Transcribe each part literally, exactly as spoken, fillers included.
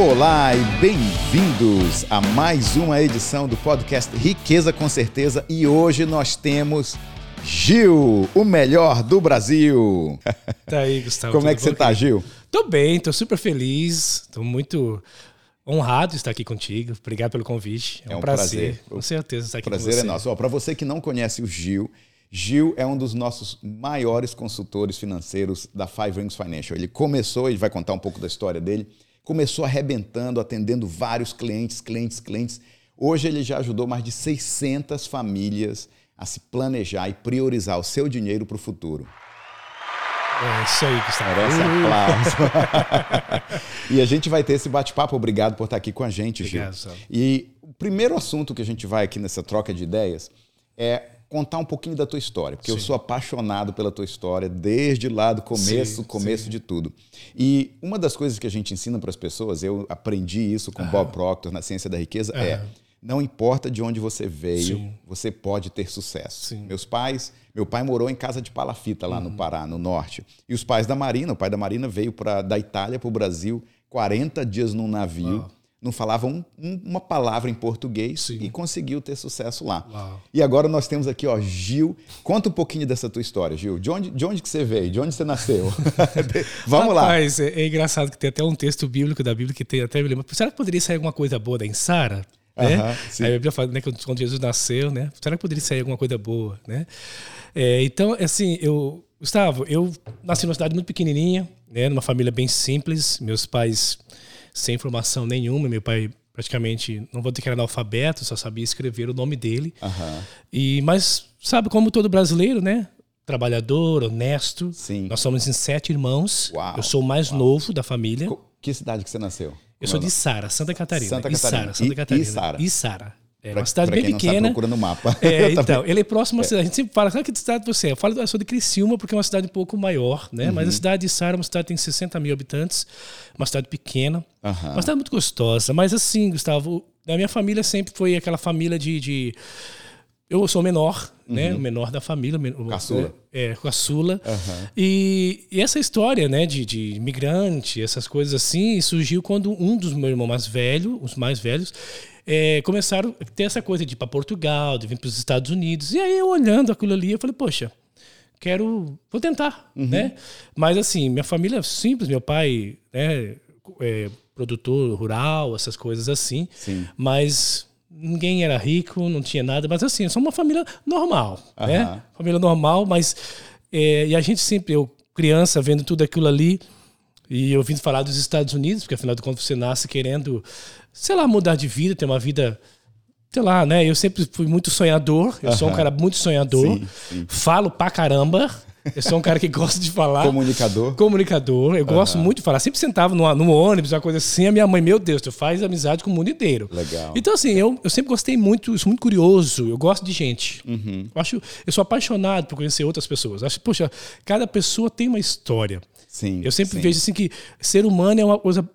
Olá e bem-vindos a mais uma edição do podcast Riqueza com Certeza, e hoje nós temos Gil, o melhor do Brasil. Tá aí, Gustavo. Como é que você tá, Gil? Tô bem, tô super feliz, tô muito honrado de estar aqui contigo. Obrigado pelo convite, é um, é um prazer, prazer, com certeza, estar aqui com você. O prazer é nosso. Para você que não conhece o Gil, Gil é um dos nossos maiores consultores financeiros da Five Rings Financial. Ele começou, ele vai contar um pouco da história dele, começou arrebentando, atendendo vários clientes, clientes, clientes. Hoje ele já ajudou mais de seiscentas famílias a se planejar e priorizar o seu dinheiro para o futuro. É isso aí, Gustavo. Merece aplauso. E a gente vai ter esse bate-papo. Obrigado por estar aqui com a gente, Gil. Obrigado, Saara. E o primeiro assunto que a gente vai aqui nessa troca de ideias é contar um pouquinho da tua história, porque sim, eu sou apaixonado pela tua história desde lá do começo, sim, começo sim. de tudo. E uma das coisas que a gente ensina para as pessoas, eu aprendi isso com uhum. Bob Proctor na Ciência da Riqueza, uhum. é não importa de onde você veio, sim. você pode ter sucesso. Sim. Meus pais, meu pai morou em casa de palafita lá uhum. no Pará, no norte. E os pais da Marina, o pai da Marina veio pra, da Itália para o Brasil, quarenta dias num navio, uhum. não falava um, um, uma palavra em português sim. e conseguiu ter sucesso lá. Uau. E agora nós temos aqui, ó, Gil. Conta um pouquinho dessa tua história, Gil. De onde, de onde que você veio? De onde você nasceu? Vamos Rapaz, lá. Rapaz, é, é engraçado que tem até um texto bíblico da Bíblia que tem até... Me lembro, será que poderia sair alguma coisa boa da Saara? Né? Uh-huh, Aí a Bíblia fala, né, que quando Jesus nasceu, né? Será que poderia sair alguma coisa boa? Né? É, então, assim, eu... Gustavo, eu nasci numa cidade muito pequenininha, né, numa família bem simples. Meus pais... sem formação nenhuma, meu pai praticamente, não vou dizer que era analfabeto, só sabia escrever o nome dele. Uhum. E, mas sabe como todo brasileiro, né? Trabalhador, honesto. Sim. Nós somos em sete irmãos. Uau. Eu sou o mais Uau. novo da família. Que cidade que você nasceu? Eu sou de Saara, Santa Catarina. Santa Catarina. Santa Catarina. E Saara. E Saara. É pra, uma cidade bem pequena. Está procurando o mapa. É, então, ele é próximo à cidade. A gente sempre fala, sabe que cidade você é? Eu falo, eu sou de Criciúma porque é uma cidade um pouco maior, né? Uhum. Mas a cidade de Saara é uma cidade que tem sessenta mil habitantes, uma cidade pequena, uhum. uma cidade muito gostosa. Mas assim, Gustavo, a minha família sempre foi aquela família de... de... Eu sou o menor, uhum. né? O menor da família. O caçula. É, caçula. Uhum. E, e essa história, né, de, de imigrante, essas coisas assim, surgiu quando um dos meus irmãos mais velhos, os mais velhos, É, começaram a ter essa coisa de ir para Portugal, de vir para os Estados Unidos. E aí eu olhando aquilo ali, eu falei, poxa, quero, vou tentar, uhum. né? Mas assim, minha família é simples, meu pai, né, é produtor rural, essas coisas assim. Sim. Mas ninguém era rico, não tinha nada. Mas assim, só uma família normal, uhum. né? Família normal, mas... É, e a gente sempre, eu criança, vendo tudo aquilo ali... E eu vim falar dos Estados Unidos, porque afinal de contas você nasce querendo, sei lá, mudar de vida, ter uma vida, sei lá, né? Eu sempre fui muito sonhador, eu uh-huh. sou um cara muito sonhador, sim, sim. falo pra caramba, eu sou um cara que gosta de falar. Comunicador. Comunicador, eu uh-huh. gosto muito de falar. Sempre sentava no, no ônibus, uma coisa assim, a minha mãe, meu Deus, tu faz amizade com o mundo inteiro. Legal. Então assim, eu, eu sempre gostei muito, eu sou muito curioso, eu gosto de gente. Uh-huh. Eu, acho, eu sou apaixonado por conhecer outras pessoas. Acho, poxa, cada pessoa tem uma história. Sim, eu sempre sim. vejo assim que ser humano é uma coisa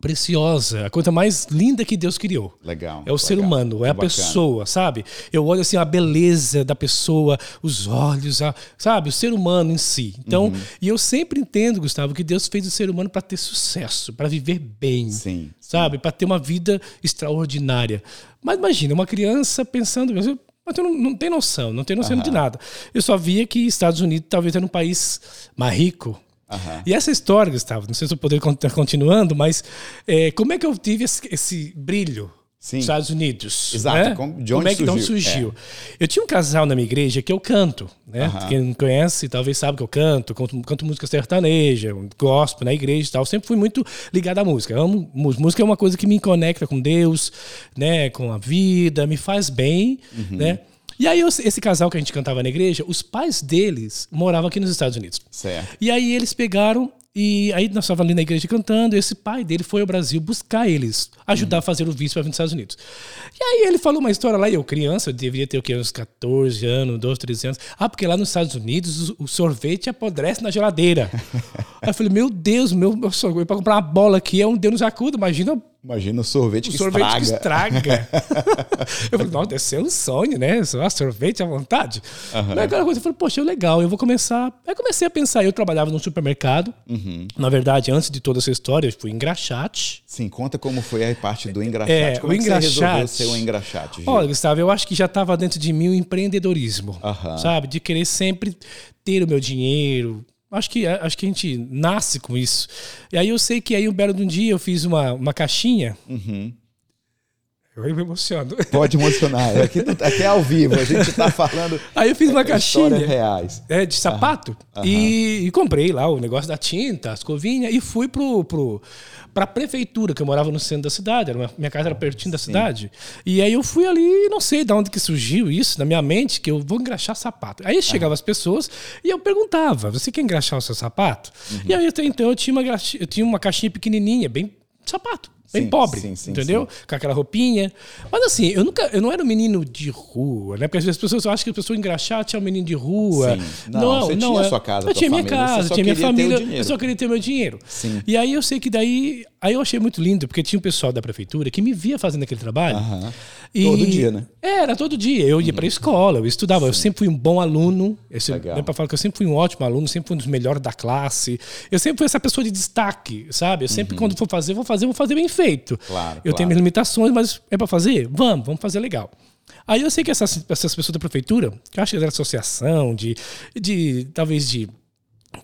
preciosa, a coisa mais linda que Deus criou. Legal. É o legal. ser humano, é a Bacana. pessoa, sabe? Eu olho assim a beleza da pessoa, os olhos, a, sabe? O ser humano em si. Então, uhum. e eu sempre entendo, Gustavo, que Deus fez o ser humano para ter sucesso, para viver bem, sim, sabe? Para ter uma vida extraordinária. Mas imagina, uma criança pensando... Mas eu não, não tenho noção, não tenho noção uhum. de nada. Eu só via que Estados Unidos talvez era um país mais rico. Uhum. E essa história, Gustavo, não sei se eu poder continuar continuando, mas é, como é que eu tive esse, esse brilho Sim. nos Estados Unidos? Exato, né? como, de onde como é que surgiu? surgiu? É. Eu tinha um casal na minha igreja que eu canto, né? Uhum. Quem não conhece talvez sabe que eu canto, canto, canto música sertaneja, gospel na igreja e tal. Eu sempre fui muito ligado à música. Eu amo música. Música é uma coisa que me conecta com Deus, né? Com a vida, me faz bem, uhum. né? E aí, esse casal que a gente cantava na igreja, os pais deles moravam aqui nos Estados Unidos. Certo. E aí, eles pegaram, e aí nós estávamos ali na igreja cantando, e esse pai dele foi ao Brasil buscar eles, ajudar uhum. a fazer o visto para vir nos Estados Unidos. E aí, ele falou uma história lá, e eu criança, eu devia ter o quê? Uns catorze anos, doze, treze anos. Ah, porque lá nos Estados Unidos, o sorvete apodrece na geladeira. Aí eu falei, meu Deus, meu, meu sorvete, para comprar uma bola aqui, é um Deus nos acuda, imagina... Imagina o sorvete o que sorvete estraga. Que estraga. Eu falei, nossa, deve ser um sonho, né? Ah, sorvete à vontade. Uhum. Mas aquela coisa, eu falei, poxa, legal, eu vou começar. Aí comecei a pensar, eu trabalhava num supermercado. Uhum. Na verdade, antes de toda essa história, eu fui engraxate. Sim, conta como foi a parte do engraxate. É, como o é que engraxate, você resolveu ser um engraxate? Gil? Olha, Gustavo, eu acho que já estava dentro de mim o empreendedorismo, uhum. sabe? De querer sempre ter o meu dinheiro. Acho que, acho que a gente nasce com isso. E aí eu sei que aí um belo de um dia eu fiz uma, uma caixinha. Uhum. Eu me emociono. Pode emocionar. Aqui, aqui é ao vivo. A gente tá falando... Aí eu fiz uma é, caixinha. Histórias reais. É, de sapato. Uhum. Uhum. E, e comprei lá o negócio da tinta, as covinhas. E fui pro, pro, pra prefeitura, que eu morava no centro da cidade. Era uma, minha casa era pertinho da Sim. cidade. E aí eu fui ali, não sei de onde que surgiu isso, na minha mente, que eu vou engraxar sapato. Aí chegavam uhum. as pessoas e eu perguntava, você quer engraxar o seu sapato? Uhum. E aí então eu tinha uma, eu tinha uma caixinha pequenininha, bem sapato. Bem sim, pobre, sim, sim, entendeu? Sim. Com aquela roupinha. Mas assim, eu nunca, eu não era um menino de rua, né? Porque às vezes as pessoas acham que a pessoa engraxate é um menino de rua. Sim. Não, não, você não, tinha a sua casa, eu tinha minha casa, tinha minha família, eu só queria ter meu dinheiro. Sim. E aí eu sei que daí, aí eu achei muito lindo, porque tinha um pessoal da prefeitura que me via fazendo aquele trabalho. Uh-huh. E todo dia, né? Era, todo dia. Eu ia hum. pra escola, eu estudava, sim. eu sempre fui um bom aluno. Eu sempre, né, pra falar que eu sempre fui um ótimo aluno, sempre fui um dos melhores da classe. Eu sempre fui essa pessoa de destaque, sabe? Eu sempre, uh-huh. quando for fazer, vou fazer, vou fazer bem feito. Claro, eu claro. tenho minhas limitações, mas é para fazer? Vamos, vamos fazer legal. Aí eu sei que essas, essas pessoas da prefeitura, que eu acho que era associação de, de talvez de,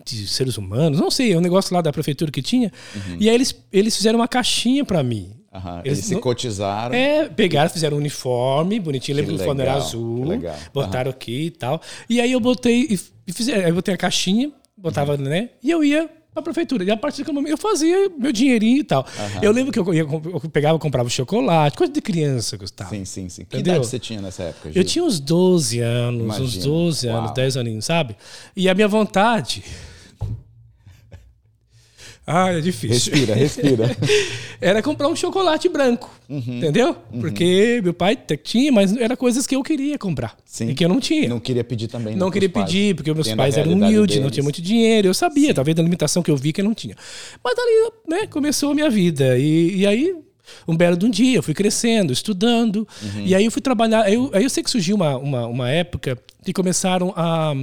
de seres humanos, não sei, é um negócio lá da prefeitura que tinha, uhum. e aí eles, eles fizeram uma caixinha para mim. Uhum. Eles, eles se cotizaram. É, pegaram, fizeram um uniforme bonitinho, lembra que o uniforme era azul, legal. botaram uhum. aqui e tal. E aí eu botei, e fizeram, eu botei a caixinha, botava, uhum. né, e eu ia a prefeitura. E a partir daquele momento eu fazia meu dinheirinho e tal. Uhum. Eu lembro que eu, ia, eu pegava, comprava chocolate, coisa de criança, Gustavo. Sim, sim, sim. Que idade você tinha nessa época, Gil? Eu tinha uns doze anos, Imagina. uns doze Uau. anos, dez aninhos, sabe? E a minha vontade... Ah, é difícil. Respira, respira. Era comprar um chocolate branco, uhum, entendeu? Uhum. Porque meu pai tinha, mas eram coisas que eu queria comprar. Sim. E que eu não tinha. Não queria pedir também. Não queria pedir, porque meus pais eram humildes, não tinham muito dinheiro. Eu sabia, Sim. talvez da limitação que eu vi que eu não tinha. Mas ali, né, começou a minha vida. E, e aí, um belo de um dia, eu fui crescendo, estudando. Uhum. E aí eu fui trabalhar. Aí eu, aí eu sei que surgiu uma, uma, uma época que começaram a...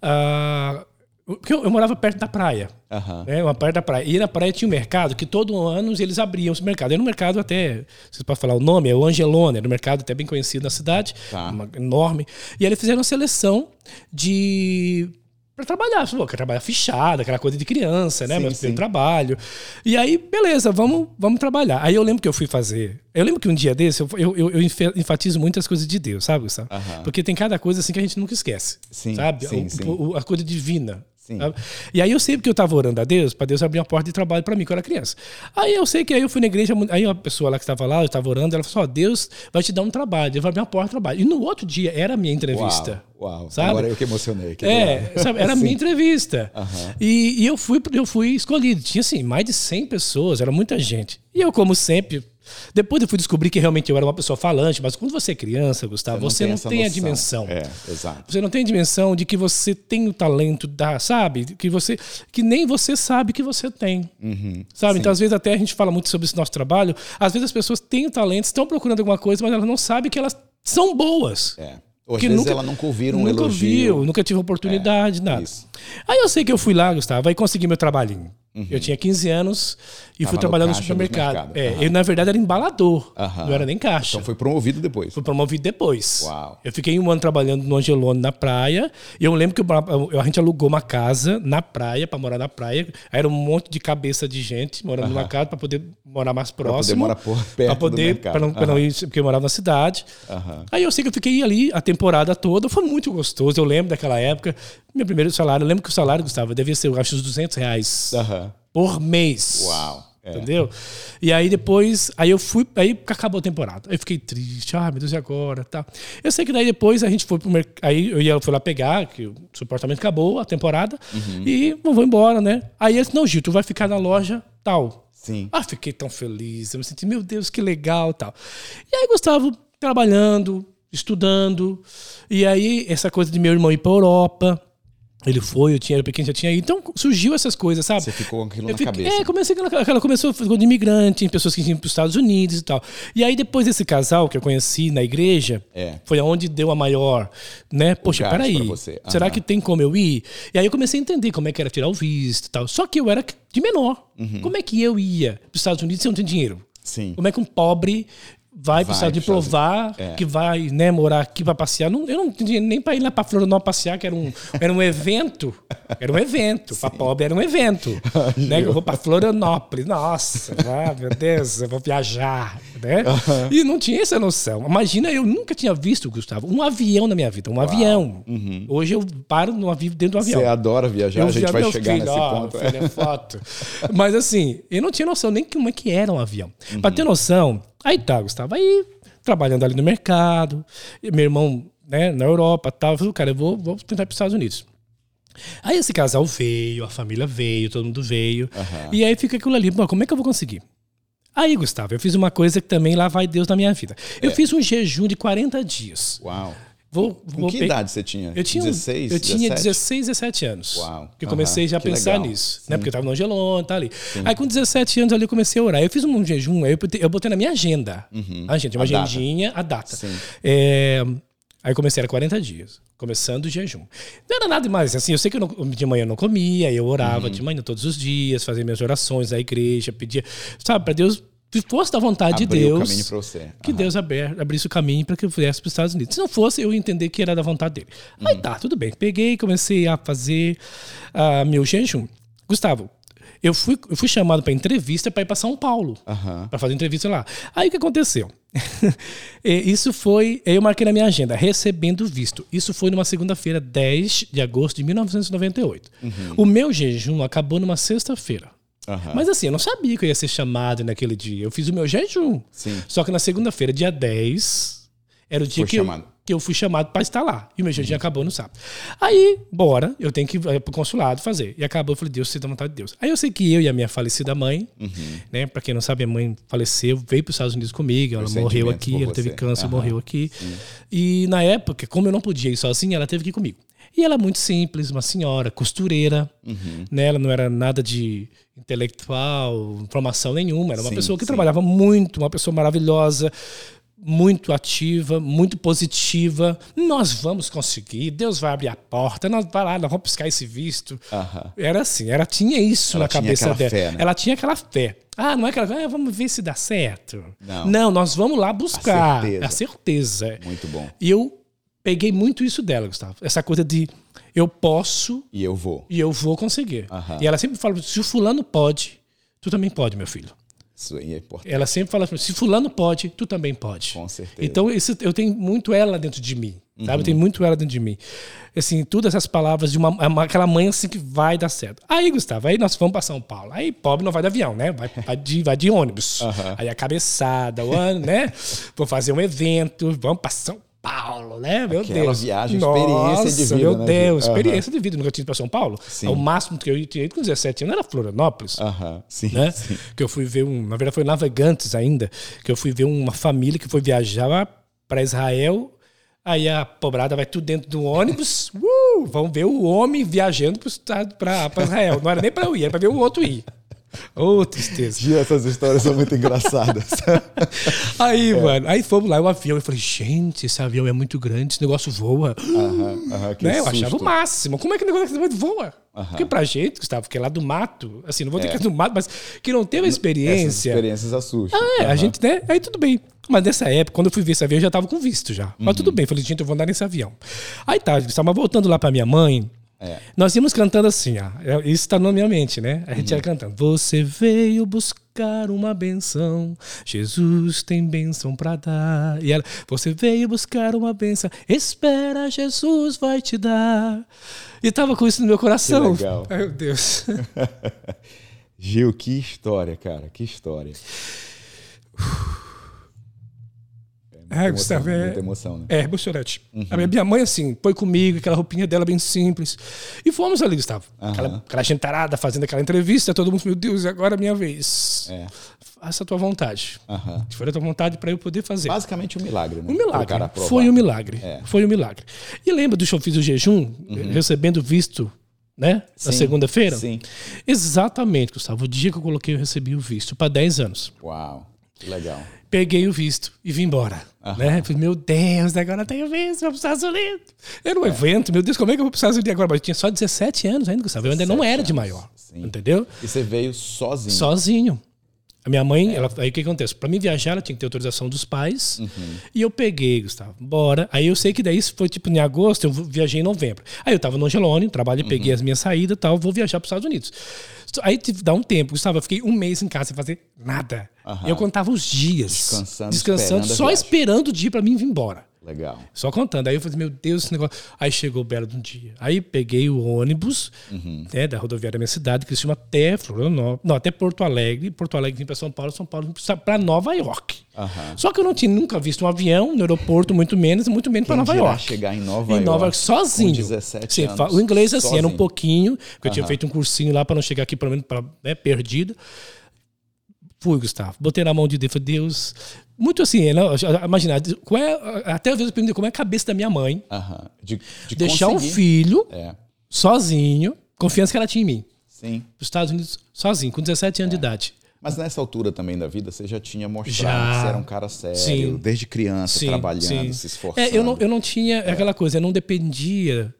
a Porque eu, eu morava perto da praia. Uhum. Né, uma perto da praia. E na praia tinha um mercado que todo ano eles abriam esse mercado. Era um mercado até, vocês podem falar o nome, é o Angelone. Era um mercado até bem conhecido na cidade. Tá. Uma, enorme. E aí eles fizeram uma seleção de... Pra trabalhar. Pô, quero trabalhar fichado, aquela coisa de criança, né? Sim, Mas eu trabalho. E aí, beleza, vamos, vamos trabalhar. Aí eu lembro que eu fui fazer... Eu lembro que um dia desse, eu, eu, eu enfatizo muito as coisas de Deus, sabe, Gustavo? Uhum. Porque tem cada coisa assim que a gente nunca esquece, sim, sabe? Sim, o, sim. O, a coisa divina. Sim. E aí eu sei que eu estava orando a Deus, para Deus abrir uma porta de trabalho para mim, quando eu era criança. Aí eu sei que aí eu fui na igreja, aí uma pessoa lá que estava lá, eu estava orando, ela falou assim, ó, Deus vai te dar um trabalho, Deus vai abrir uma porta de trabalho. E no outro dia era a minha entrevista. Uau, uau. Sabe? Agora eu que emocionei. Que é, sabe? Era a minha entrevista. Uhum. E, e eu, fui, eu fui escolhido. Tinha assim, mais de cem pessoas, era muita gente. E eu, como sempre... Depois eu fui descobrir que realmente eu era uma pessoa falante, mas quando você é criança, Gustavo, você não você tem, não tem a dimensão. É, exato. Você não tem a dimensão de que você tem o talento, da, sabe? Que, você, que nem você sabe que você tem. Uhum, sabe? Sim. Então, às vezes, até a gente fala muito sobre esse nosso trabalho. Às vezes, as pessoas têm o talento, estão procurando alguma coisa, mas elas não sabem que elas são boas. É. Ou às vezes nunca, ela nunca ouviu um nunca elogio. Ouviu, nunca tive oportunidade, é, nada. Isso. Aí eu sei que eu fui lá, Gustavo, aí consegui meu trabalhinho. Uhum. Eu tinha quinze anos e Tava fui trabalhar no, no supermercado. No é, uhum. Eu, na verdade, era embalador. Uhum. Não era nem caixa. Então foi promovido depois. Foi promovido depois. Uau. Eu fiquei um ano trabalhando no Angelone, na praia. E eu lembro que eu, a gente alugou uma casa na praia, para morar na praia. Aí era um monte de cabeça de gente morando uhum. numa casa para poder morar mais próximo. Para poder morar perto pra poder, do mercado. Pra não, pra uhum. não ir, porque eu morava na cidade. Uhum. Aí eu sei que eu fiquei ali a temporada toda. Foi muito gostoso. Eu lembro daquela época. Meu primeiro salário, eu lembro que o salário, Gustavo, devia ser, eu acho, uns duzentos reais uhum. por mês. Uau. É. Entendeu? E aí depois, aí eu fui, aí acabou a temporada. Aí eu fiquei triste, ah, meu Deus, e agora? Tá. Eu sei que daí depois a gente foi pro mercado, aí eu ia, fui lá pegar, que o suportamento acabou, a temporada, uhum. e vou embora, né? Aí eles, não, Gil, tu vai ficar na loja tal. Sim. Ah, fiquei tão feliz, eu me senti, meu Deus, que legal, tal. E aí, Gustavo, trabalhando, estudando, e aí essa coisa de meu irmão ir pra Europa. Ele foi, o dinheiro pequeno já tinha ido. Então surgiu essas coisas, sabe? Você ficou com aquilo eu na fiquei, cabeça. É, comecei, ela começou de imigrante, pessoas que iam para os Estados Unidos e tal. E aí depois desse casal que eu conheci na igreja, é. foi onde deu a maior, né? Poxa, peraí, será que tem como eu ir? E aí eu comecei a entender como é que era tirar o visto e tal. Só que eu era de menor. Uhum. Como é que eu ia para os Estados Unidos se eu não tinha dinheiro? Sim. Como é que um pobre... Vai precisar vai, de provar é. que vai, né, morar aqui para passear. Não, eu não tinha nem para ir lá para Florianópolis passear, que era um, era um evento. Era um evento. Para pobre era um evento. Ai, né? Eu vou para Florianópolis. Nossa, ah, meu Deus, eu vou viajar. Né? Uhum. E não tinha essa noção. Imagina, eu nunca tinha visto, Gustavo, um avião na minha vida. Um Uau. avião. Uhum. Hoje eu paro no avião, dentro do avião. Você adora viajar, eu a gente vai chegar filho, nesse ó, ponto. Filho, é foto. Mas assim, eu não tinha noção nem como é que era um avião. Uhum. Para ter noção... Aí tá, Gustavo, aí trabalhando ali no mercado, meu irmão, né, na Europa e tal, eu falei, cara, eu vou, vou tentar ir para os Estados Unidos. Aí esse casal veio, a família veio, todo mundo veio, uhum. e aí fica aquilo ali, como é que eu vou conseguir? Aí, Gustavo, eu fiz uma coisa que também lá vai Deus na minha vida. Eu é. fiz um jejum de quarenta dias. Uau! Vou, vou, Com que idade você tinha? Eu tinha dezesseis, eu tinha dezesseis, dezessete anos. Uau. Que eu comecei uhum, já a pensar legal. nisso. Né? Porque eu estava no Angelone, tá ali. Sim. Aí com dezessete anos ali eu comecei a orar. Eu fiz um jejum, aí eu botei, eu botei na minha agenda. Uhum. A gente, uma a agendinha, data. a data. É, aí eu comecei, era quarenta dias. Começando o jejum. Não era nada mais assim. Eu sei que eu não, de manhã eu não comia, eu orava uhum. de manhã todos os dias, fazia minhas orações na igreja, pedia, sabe, para Deus... Se fosse da vontade Abriu de Deus, o caminho pra você. Uhum. que Deus abrir, abrisse o caminho para que eu viesse para os Estados Unidos. Se não fosse, eu ia entender que era da vontade dele. Uhum. Aí tá, tudo bem. Peguei, comecei a fazer uh, meu jejum. Gustavo, eu fui, eu fui chamado para entrevista para ir para São Paulo, uhum. para fazer entrevista lá. Aí o que aconteceu? Isso foi, eu marquei na minha agenda, recebendo visto. Isso foi numa segunda-feira, dez de agosto de mil novecentos e noventa e oito. Uhum. O meu jejum acabou numa sexta-feira. Uhum. Mas assim, eu não sabia que eu ia ser chamado naquele dia. Eu fiz o meu jejum. Sim. Só que na segunda-feira, dia dez, era o dia que eu, que eu fui chamado para estar lá. E o meu jejum uhum. acabou no sábado. Aí, bora, eu tenho que ir pro consulado fazer. E acabou, eu falei, Deus, você dá vontade de Deus. Aí eu sei que eu e a minha falecida mãe, uhum. né? Pra quem não sabe, a mãe faleceu, veio para os Estados Unidos comigo. Ela morreu aqui, ela teve câncer, uhum. morreu aqui. Sim. E na época, como eu não podia ir sozinha, ela teve que ir comigo. E ela é muito simples, uma senhora costureira, uhum. né? Ela não era nada de intelectual, formação nenhuma, era uma sim, pessoa que sim. trabalhava muito, uma pessoa maravilhosa, muito ativa, muito positiva. Nós vamos conseguir, Deus vai abrir a porta, nós vai lá, nós vamos buscar esse visto. Uhum. Era assim, ela tinha isso ela na tinha cabeça dela. Fé, né? Ela tinha aquela fé. Ah, não é aquela coisa, ah, vamos ver se dá certo. Não, não nós vamos lá buscar. A certeza. A certeza. Muito bom. E eu... Peguei muito isso dela, Gustavo. Essa coisa de eu posso... E eu vou. E eu vou conseguir. Uhum. E ela sempre fala, se o fulano pode, tu também pode, meu filho. Isso aí é importante. Ela sempre fala, se fulano pode, tu também pode. Com certeza. Então, isso, eu tenho muito ela dentro de mim. Uhum. Sabe? Eu tenho muito ela dentro de mim. Assim, todas essas palavras de uma, uma, aquela mãe assim que vai dar certo. Aí, Gustavo, aí nós vamos para São Paulo. Aí, pobre não vai de avião, né? Vai, vai, de, vai de ônibus. Uhum. Aí a cabeçada, o ano, né? Vou fazer um evento, vamos para São Paulo. Paulo, né? Meu Aquela Deus. viagem, experiência Nossa, de vida. Meu né? Deus, experiência uhum. de vida. Nunca tinha ido para São Paulo. Sim. O máximo que eu tinha ido com dezessete anos era Florianópolis. Uhum. Sim, né? Sim. Que eu fui ver um. Na verdade, foi Navegantes ainda. Que eu fui ver uma família que foi viajar para Israel. Aí a pobrada vai tudo dentro do ônibus. uh, vão ver o homem viajando para Israel. Não era nem para eu ir, era para ver o outro ir. Ô, oh, tristeza. E essas histórias são muito engraçadas. Aí, é. mano, aí fomos lá, o avião. Eu falei, gente, esse avião é muito grande, esse negócio voa. Aham, aham, que né? Eu achava o máximo. Como é que o negócio voa? Aham. Porque pra gente, Gustavo, que é lá do mato, assim, não vou ter é. que ir do mato, mas que não teve a experiência. Essas experiências assustam. Ah, é, uhum. a gente, né? Aí tudo bem. Mas nessa época, quando eu fui ver esse avião, eu já tava com visto já. Uhum. Mas tudo bem, falei, gente, eu vou andar nesse avião. Aí tá, Gustavo, mas voltando lá pra minha mãe. É. Nós íamos cantando assim, ó. Isso tá na minha mente, né? A gente uhum. ia cantando. Você veio buscar uma benção, Jesus tem benção pra dar. E ela, você veio buscar uma benção, espera, Jesus vai te dar. E tava com isso no meu coração. Que legal. Ai, meu Deus. Gil, que história, cara, que história. é, emoção, é, muita emoção, né? É, emocionante. Uhum. A minha, minha mãe, assim, foi comigo, aquela roupinha dela bem simples. E fomos ali, Gustavo. Uhum. Aquela, aquela gentarada fazendo aquela entrevista, todo mundo, meu Deus, agora é a minha vez. É. Faça a tua vontade. Uhum. Foi a tua vontade para eu poder fazer. Basicamente um milagre, né? Um milagre. Foi um milagre. É. Foi um milagre. E lembra do show fiz o jejum, uhum. recebendo visto, né? Sim. Na segunda-feira? Sim. Exatamente, Gustavo. O dia que eu coloquei, eu recebi o visto para dez anos. Uau. Legal. Peguei o visto e vim embora. Uhum. Né? Falei, meu Deus, agora tenho visto, vou para os Estados Unidos. Era um é. evento, meu Deus, como é que eu vou para os Estados Unidos agora? Mas eu tinha só dezessete anos ainda, Gustavo. Eu ainda não era anos. de maior. Sim. Entendeu? E você veio sozinho? Sozinho. A minha mãe, é. ela, aí o que acontece? Para mim viajar, ela tinha que ter autorização dos pais. Uhum. E eu peguei, Gustavo, bora. Aí eu sei que daí foi tipo em agosto, eu viajei em novembro. Aí eu estava no Angelone, trabalhei, uhum. peguei as minhas saídas e tal, vou viajar para os Estados Unidos. Aí dá um tempo, Gustavo, eu fiquei um mês em casa sem fazer nada. Uhum. Eu contava os dias. Descansando, descansando esperando só esperando o dia para mim vir embora. Legal. Só contando. Aí eu falei, meu Deus, esse negócio... Aí chegou o belo de um dia. Aí peguei o ônibus, uhum. né, da rodoviária da minha cidade, Criciúma até Florianópolis, não, até Porto Alegre. Porto Alegre vim para São Paulo, São Paulo para Nova York. Uhum. Só que eu não tinha nunca visto um avião no aeroporto, muito menos, muito menos para Nova York. Chegar em Nova em York, Nova York sozinho. Com dezessete anos. O inglês, assim, sozinho. Era um pouquinho, porque eu uhum. tinha feito um cursinho lá para não chegar aqui, pelo menos, pra, né, perdido. Fui, Gustavo. Botei na mão de Deus. Falei, Deus... Muito assim, né? Imaginar. Qual é, até às vezes eu perguntei como é a cabeça da minha mãe. Uh-huh. De, de deixar conseguir. um filho é. sozinho. Confiança que ela tinha em mim. Sim. Para os Estados Unidos sozinho, com dezessete anos é. de idade. Mas nessa altura também da vida, você já tinha mostrado já. que você era um cara sério. Sim. Desde criança, sim, trabalhando, sim. se esforçando. É, eu, não, eu não tinha é. aquela coisa. Eu não dependia.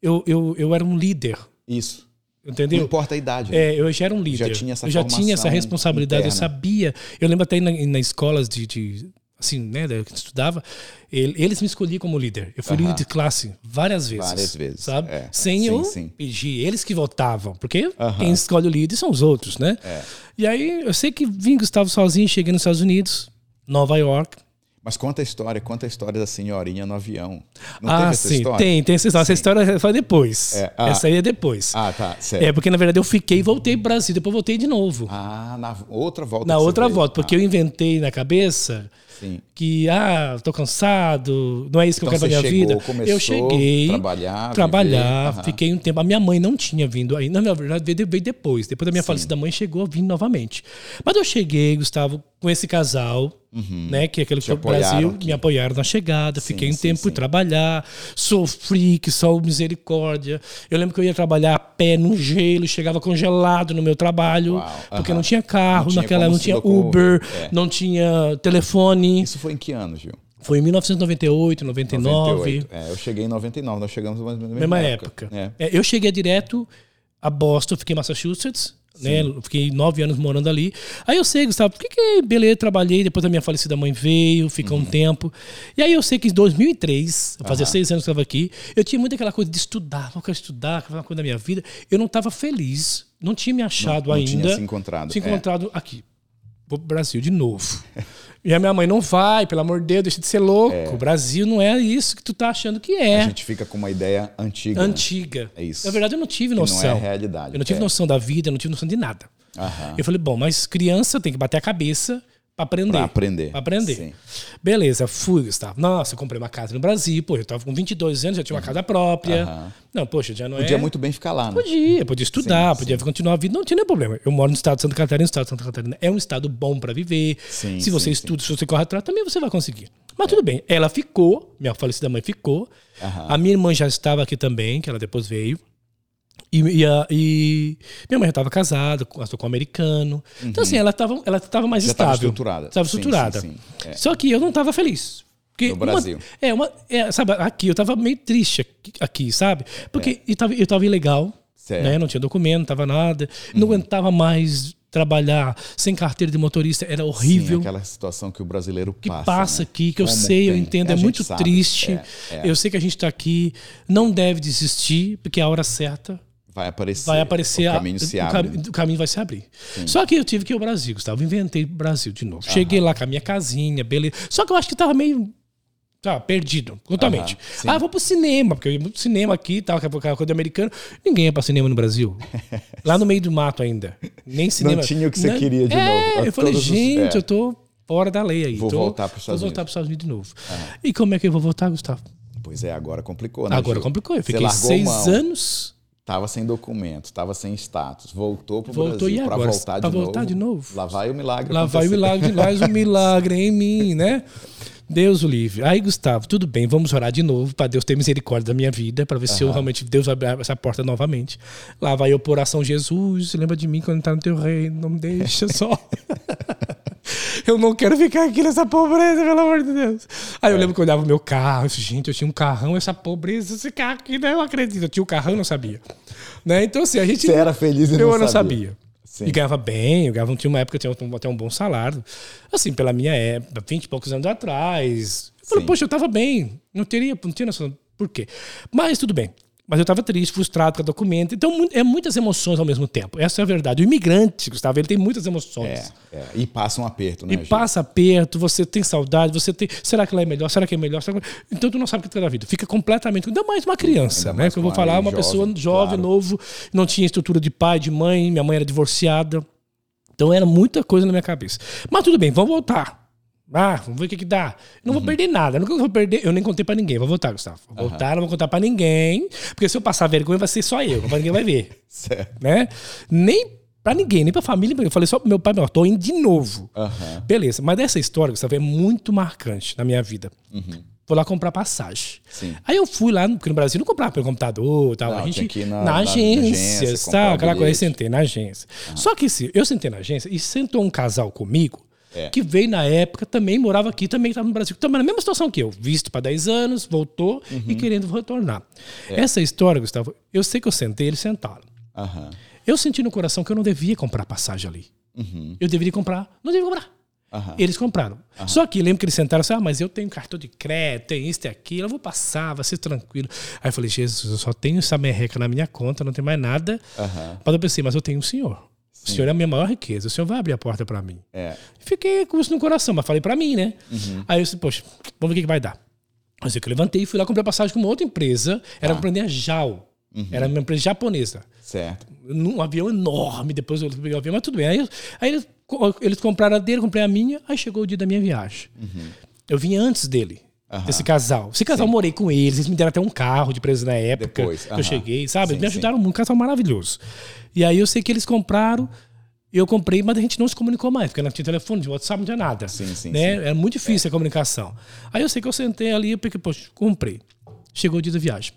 Eu, eu, eu era um líder. Isso. Entendeu? Não importa a idade. Né? É, eu já era um líder. Já tinha essa eu já tinha essa responsabilidade, interna. Eu sabia. Eu lembro até na, na escolas de, de, assim, né, que estudava, ele, eles me escolhiam como líder. Eu fui uh-huh. líder de classe várias vezes. Várias vezes. Sabe? É. Sem sim, eu sim. pedir. Eles que votavam. Porque uh-huh. quem escolhe o líder são os outros, né? É. E aí, eu sei que vim, Gustavo, sozinho, cheguei nos Estados Unidos, Nova York. Mas conta a história, conta a história da senhorinha no avião. Não ah, teve essa sim, história? tem, tem essa história. Sim. Essa história foi depois. É, ah, essa aí é depois. Ah, tá, certo. É, porque na verdade eu fiquei e voltei pro Brasil, depois voltei de novo. Ah, na outra volta. Na outra volta, porque ah. eu inventei na cabeça sim. que, ah, tô cansado, não é isso que então eu quero pra minha chegou, vida. Começou, eu cheguei, trabalhar, trabalhar viver, fiquei um tempo. A minha mãe não tinha vindo aí, na verdade veio depois. Depois da minha sim. falecida mãe chegou a vir novamente. Mas eu cheguei, Gustavo, com esse casal, uhum. né, que aquele que foi pro Brasil, aqui. Me apoiaram na chegada, sim, fiquei um sim, tempo para trabalhar, sofri, que só misericórdia. Eu lembro que eu ia trabalhar a pé no gelo, chegava congelado no meu trabalho, uau, porque uh-huh. não tinha carro, não tinha, naquela, não tinha Uber, é. não tinha telefone. Isso foi em que ano, Gil? Foi em mil novecentos e noventa e oito, noventa e nove. É, eu cheguei em noventa e nove, nós chegamos mais ou menos na mesma época. época. É. É, eu cheguei direto a Boston, fiquei em Massachusetts. Né? Fiquei nove anos morando ali. Aí eu sei, Gustavo, porque que beleza, trabalhei. Depois a minha falecida mãe veio, ficou uhum. um tempo. E aí eu sei que em dois mil e três, eu fazia uhum. seis anos que eu estava aqui, eu tinha muito aquela coisa de estudar, eu quero estudar, fazer uma coisa da minha vida. Eu não estava feliz, não tinha me achado não, não ainda. Não tinha se encontrado. Se encontrado é. aqui. Vou pro Brasil de novo. E a minha mãe, não vai, pelo amor de Deus, deixa de ser louco. É. O Brasil não é isso que tu tá achando que é. A gente fica com uma ideia antiga. Antiga. Né? É isso. Na verdade, eu não tive que noção. Não é a realidade. Eu não tive é. noção da vida, eu não tive noção de nada. Aham. Eu falei, bom, mas criança tem que bater a cabeça pra aprender. Pra aprender. Pra aprender. Sim. Beleza, fui, Gustavo. Nossa, eu comprei uma casa no Brasil. Pô, eu tava com vinte e dois anos, já tinha uma uhum. casa própria. Uhum. Não, poxa, já não é... Podia muito bem ficar lá, né? Podia, podia estudar, sim, podia sim. continuar a vida. Não tinha nenhum problema. Eu moro no estado de Santa Catarina, o estado de Santa Catarina é um estado bom pra viver. Sim, se você sim, estuda, sim. se você corre atrás, também você vai conseguir. Mas é. tudo bem. Ela ficou, minha falecida mãe ficou. Uhum. A minha irmã já estava aqui também, que ela depois veio. E, e, e minha mãe já estava casada, casou com um americano. Uhum. Então, assim, ela estava ela tava mais já estável. Estava estruturada. Estava estruturada. Sim, sim, sim. É. Só que eu não estava feliz. Porque no Brasil. Uma, é, uma, é, sabe, aqui eu estava meio triste, aqui, aqui sabe? Porque é. eu estava ilegal, né? Não tinha documento, não estava nada. Uhum. Não aguentava mais trabalhar sem carteira de motorista, era horrível. Sim, aquela situação que o brasileiro passa. Que passa né? aqui, que eu Como sei, tem. eu entendo, é, é muito sabe. triste. É, é. Eu sei que a gente está aqui, não deve desistir, porque é a hora certa. Vai aparecer, vai aparecer, o caminho a, se abre. O, cam- né? o caminho vai se abrir. Sim. Só que eu tive que ir ao Brasil, Gustavo. Inventei o Brasil de novo. Aham. Cheguei lá com a minha casinha, beleza. Só que eu acho que estava meio tá, perdido, totalmente. Aham, ah, vou pro cinema, porque eu ia pro cinema aqui e tal, que é coisa americana. Ninguém ia pra cinema no Brasil. Lá no meio do mato ainda. Nem cinema. Não tinha o que você Na... queria de é, novo. Eu falei, gente, os... é. eu tô... fora da lei aí. Vou então, voltar para os Estados, Estados Unidos de novo. Aham. E como é que eu vou voltar, Gustavo? Pois é, agora complicou, né? Agora Gil? complicou. Eu fiquei seis mão. anos... Estava sem documento, estava sem status. Voltou para o Brasil para voltar, de, voltar novo, de novo. Lá vai o milagre. Lá acontecer. vai o milagre de lá, o milagre em mim, né? Deus o livre. Aí, Gustavo, tudo bem, vamos orar de novo para Deus ter misericórdia da minha vida, para ver uhum. se eu realmente Deus abre essa porta novamente. Lá vai eu por oração, Jesus, lembra de mim quando entrar no teu reino, não me deixa só. Eu não quero ficar aqui nessa pobreza, pelo amor de Deus. Aí eu lembro que eu olhava o meu carro, gente, eu tinha um carrão, essa pobreza, esse carro aqui, não acredito. Eu tinha um carrão e não sabia. Né? Então, assim, a gente... Você era feliz e não sabia. Eu não sabia. Sim. E ganhava bem, eu ganhava, tinha uma época que eu tinha até um bom salário. Assim, pela minha época, vinte e poucos anos atrás. Eu falei, Sim. poxa, eu tava bem. Não teria, não tinha noção. Por quê? Mas tudo bem. Mas eu estava triste, frustrado com o documento. Então, é muitas emoções ao mesmo tempo. Essa é a verdade. O imigrante, Gustavo, ele tem muitas emoções. É, é. E passa um aperto, né? E Gil? passa aperto, você tem saudade, você tem... Será que lá é melhor? Será que é melhor? Será que... Então, tu não sabe o que tem na vida. Fica completamente... Ainda mais uma criança, mais né? Que eu vou falar, uma jovem, pessoa jovem, claro. novo, não tinha estrutura de pai, de mãe, minha mãe era divorciada. Então, era muita coisa na minha cabeça. Mas tudo bem, vamos voltar. Ah, vamos ver o que que dá. Não uhum. vou perder nada. Não vou perder. Eu nem contei pra ninguém. Vou voltar, Gustavo. Vou uhum. voltar, não vou contar pra ninguém. Porque se eu passar vergonha, vai ser só eu. Ninguém vai ver. Certo. Né? Nem pra ninguém, nem pra família. Eu falei só pro meu pai, meu, tô indo de novo. Uhum. Beleza. Mas essa história, Gustavo, é muito marcante na minha vida. Uhum. Vou lá comprar passagem. Sim. Aí eu fui lá, porque no Brasil não comprava pelo computador e tal. Não, a gente que ir na, na, na agência, agência tal. Aquela coisa, eu sentei na agência. Uhum. Só que se eu sentei na agência e sentou um casal comigo. É. Que veio na época, também morava aqui, também estava no Brasil. Também na mesma situação que eu. Visto para dez anos, voltou uhum. e querendo retornar. É. Essa história, Gustavo, eu sei que eu sentei, eles sentaram. Uhum. Eu senti no coração que eu não devia comprar passagem ali. Uhum. Eu deveria comprar. Não devia comprar. Uhum. Eles compraram. Uhum. Só que lembro que eles sentaram e disseram, ah, mas eu tenho cartão de crédito, tem isso, tem aquilo, eu vou passar, vai ser tranquilo. Aí eu falei, Jesus, eu só tenho essa merreca na minha conta, não tem mais nada. Uhum. Mas eu pensei, mas eu tenho o Senhor. O Senhor é a minha maior riqueza. O Senhor vai abrir a porta para mim. É. Fiquei com isso no coração, mas falei para mim, né? Uhum. Aí eu disse, poxa, vamos ver o que vai dar. Mas eu que levantei e fui lá comprar passagem com uma outra empresa. Era ah. aprender a J A L. Uhum. Era uma empresa japonesa. Certo. Num avião enorme. Depois eu peguei o avião, mas tudo bem. Aí, eu, aí eles, eles compraram a dele, eu comprei a minha. Aí chegou o dia da minha viagem. Uhum. Eu vim antes dele. Uhum. Esse casal. Esse casal, sim. Eu morei com eles. Eles me deram até um carro de preso na época. Depois, uhum. que eu cheguei, sabe? Sim, eles me ajudaram sim. muito. Um casal maravilhoso. E aí eu sei que eles compraram, eu comprei, mas a gente não se comunicou mais, porque não tinha telefone, de WhatsApp, não tinha nada. Sim, sim, né? Sim. Era muito difícil é. a comunicação. Aí eu sei que eu sentei ali, eu peguei, poxa, comprei. Chegou o dia da viagem.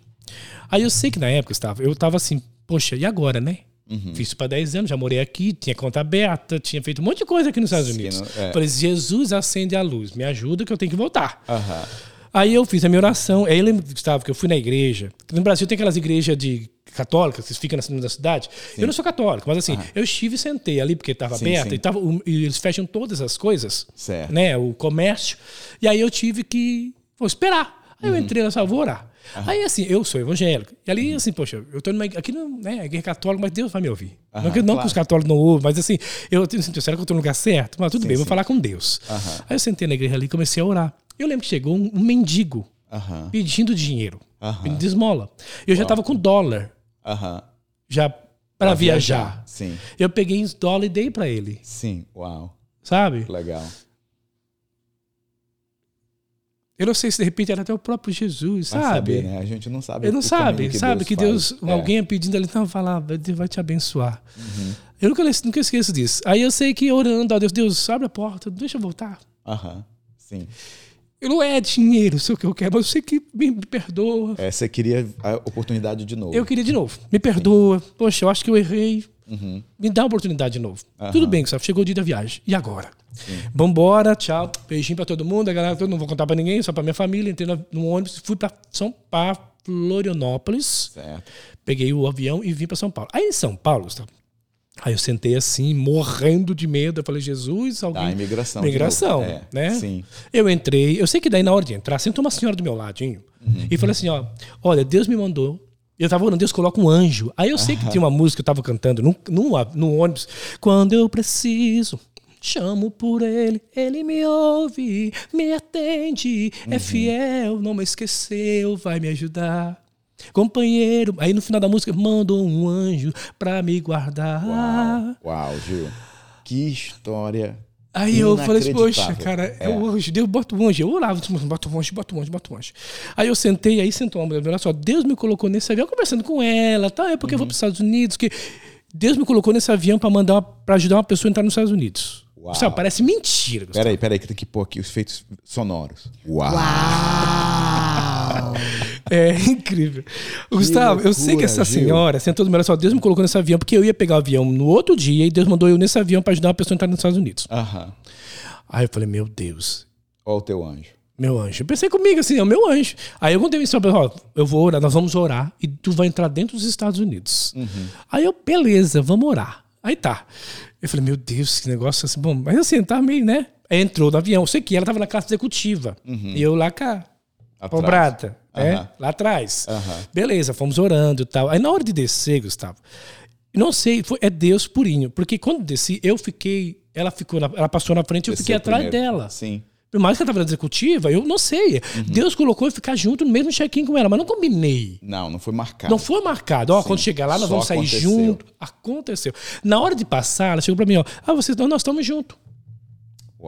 Aí eu sei que na época, Gustavo, eu estava assim, poxa, e agora, né? Uhum. Fiz isso para dez anos, já morei aqui, tinha conta aberta, tinha feito um monte de coisa aqui nos Estados Unidos. Sim, não, é. Falei, Jesus, acende a luz, me ajuda que eu tenho que voltar. Uhum. Aí eu fiz a minha oração. Aí eu lembro, Gustavo, que eu fui na igreja. No Brasil tem aquelas igrejas de católicas que ficam na cidade. Sim. Eu não sou católico, mas assim, ah. eu estive e sentei ali porque estava aberta. E, tava, e eles fecham todas as coisas, certo. Né? O comércio. E aí eu tive que vou esperar. Aí uhum. eu entrei nessa, vou orar. Uhum. Aí assim, eu sou evangélico. E ali uhum. assim, poxa, eu tô numa igreja, aqui não, né, igreja católica, mas Deus vai me ouvir. Uhum, não que, não claro. que os católicos não ouvem, mas assim, eu tenho sentido, será que eu tô no lugar certo? Mas tudo sim, bem, sim. vou falar com Deus. Uhum. Aí eu sentei na igreja ali e comecei a orar. Eu lembro que chegou um mendigo uhum. pedindo dinheiro, uhum. pedindo esmola. Eu já estava com dólar, uhum. já para viajar. viajar. Sim. Eu peguei os dólares e dei para ele. Sim, uau. Sabe? Legal. Eu não sei se de repente era até o próprio Jesus, vai sabe? Saber, né? A gente não sabe. Ele não sabe, que sabe Deus que Deus, faz. alguém é. pedindo ali, não, vai lá, Deus vai te abençoar. Uhum. Eu nunca, nunca esqueço disso. Aí eu sei que orando, ó Deus, Deus, abre a porta, deixa eu voltar. Aham, uhum. sim. Não é dinheiro, sei o que eu quero, mas eu sei que me perdoa. É, você queria a oportunidade de novo. Eu queria de novo. Me perdoa. Sim. Poxa, eu acho que eu errei. Uhum. Me dá a oportunidade de novo. Uhum. Tudo bem, Gustavo, chegou o dia da viagem. E agora? Sim. Vambora, tchau. Beijinho pra todo mundo. A galera, eu não vou contar pra ninguém, só pra minha família. Entrei no ônibus, fui pra São Paulo, Florianópolis. Certo. Peguei o avião e vim pra São Paulo. Aí em São Paulo, Gustavo, aí eu sentei assim, morrendo de medo. Eu falei, Jesus, alguém... Ah, imigração. Imigração, é, né? Sim. Eu entrei. Eu sei que daí na hora de entrar, sentou uma senhora do meu ladinho. Uhum. E falei assim, ó, olha, Deus me mandou. Eu tava orando, Deus coloca um anjo. Aí eu sei uhum. que tinha uma música que eu tava cantando num, num, num ônibus. Quando eu preciso... Chamo por ele, ele me ouve, me atende, uhum. é fiel, não me esqueceu, vai me ajudar. Companheiro, aí no final da música, mandou um anjo pra me guardar. Uau, uau, Gil. Que história Aí eu falei assim, poxa, cara, é o anjo, Deus bota o anjo. Eu orava, bota o anjo, bota o anjo, bota o anjo. Aí eu sentei, aí sentou uma mulher, olha só, Deus me colocou nesse avião, conversando com ela, tá? É porque uhum. eu vou para os Estados Unidos, que Deus me colocou nesse avião para mandar, para ajudar uma pessoa a entrar nos Estados Unidos. Uau. Sabe, parece mentira. Gustavo. Peraí, peraí, que tem que pôr aqui os efeitos sonoros. Uau! Uau. É incrível. Que Gustavo, loucura, eu sei que essa Gil. senhora sentou do meu lado, só Deus me colocou nesse avião, porque eu ia pegar o avião no outro dia e Deus mandou eu nesse avião pra ajudar uma pessoa a entrar nos Estados Unidos. Uhum. Aí eu falei, meu Deus. Olha o teu anjo. Meu anjo. Eu pensei comigo assim, é o meu anjo. Aí eu contei isso, ó, eu vou orar, nós vamos orar e tu vai entrar dentro dos Estados Unidos. Uhum. Aí eu, beleza, vamos orar. Aí tá. Eu falei, meu Deus, que negócio assim. Bom, mas assim, tá meio, né? Aí entrou no avião, eu sei que ela tava na classe executiva. Uhum. E eu lá cá. Cobrada. É, uhum. Lá atrás. Uhum. Beleza, fomos orando e tal. Aí na hora de descer, Gustavo, não sei, foi, é Deus purinho. Porque quando desci, eu fiquei... Ela, ficou na, ela passou na frente e eu fiquei atrás primeiro. dela. Sim. Por mais que ela estava na executiva, eu não sei. Uhum. Deus colocou eu ficar junto no mesmo check-in com ela, mas não combinei. Não, não foi marcado. Não foi marcado. Ó, Sim. quando chegar lá, nós Só vamos sair aconteceu. junto. Aconteceu. Na hora de passar, ela chegou pra mim, ó. Ah, vocês, nós estamos juntos.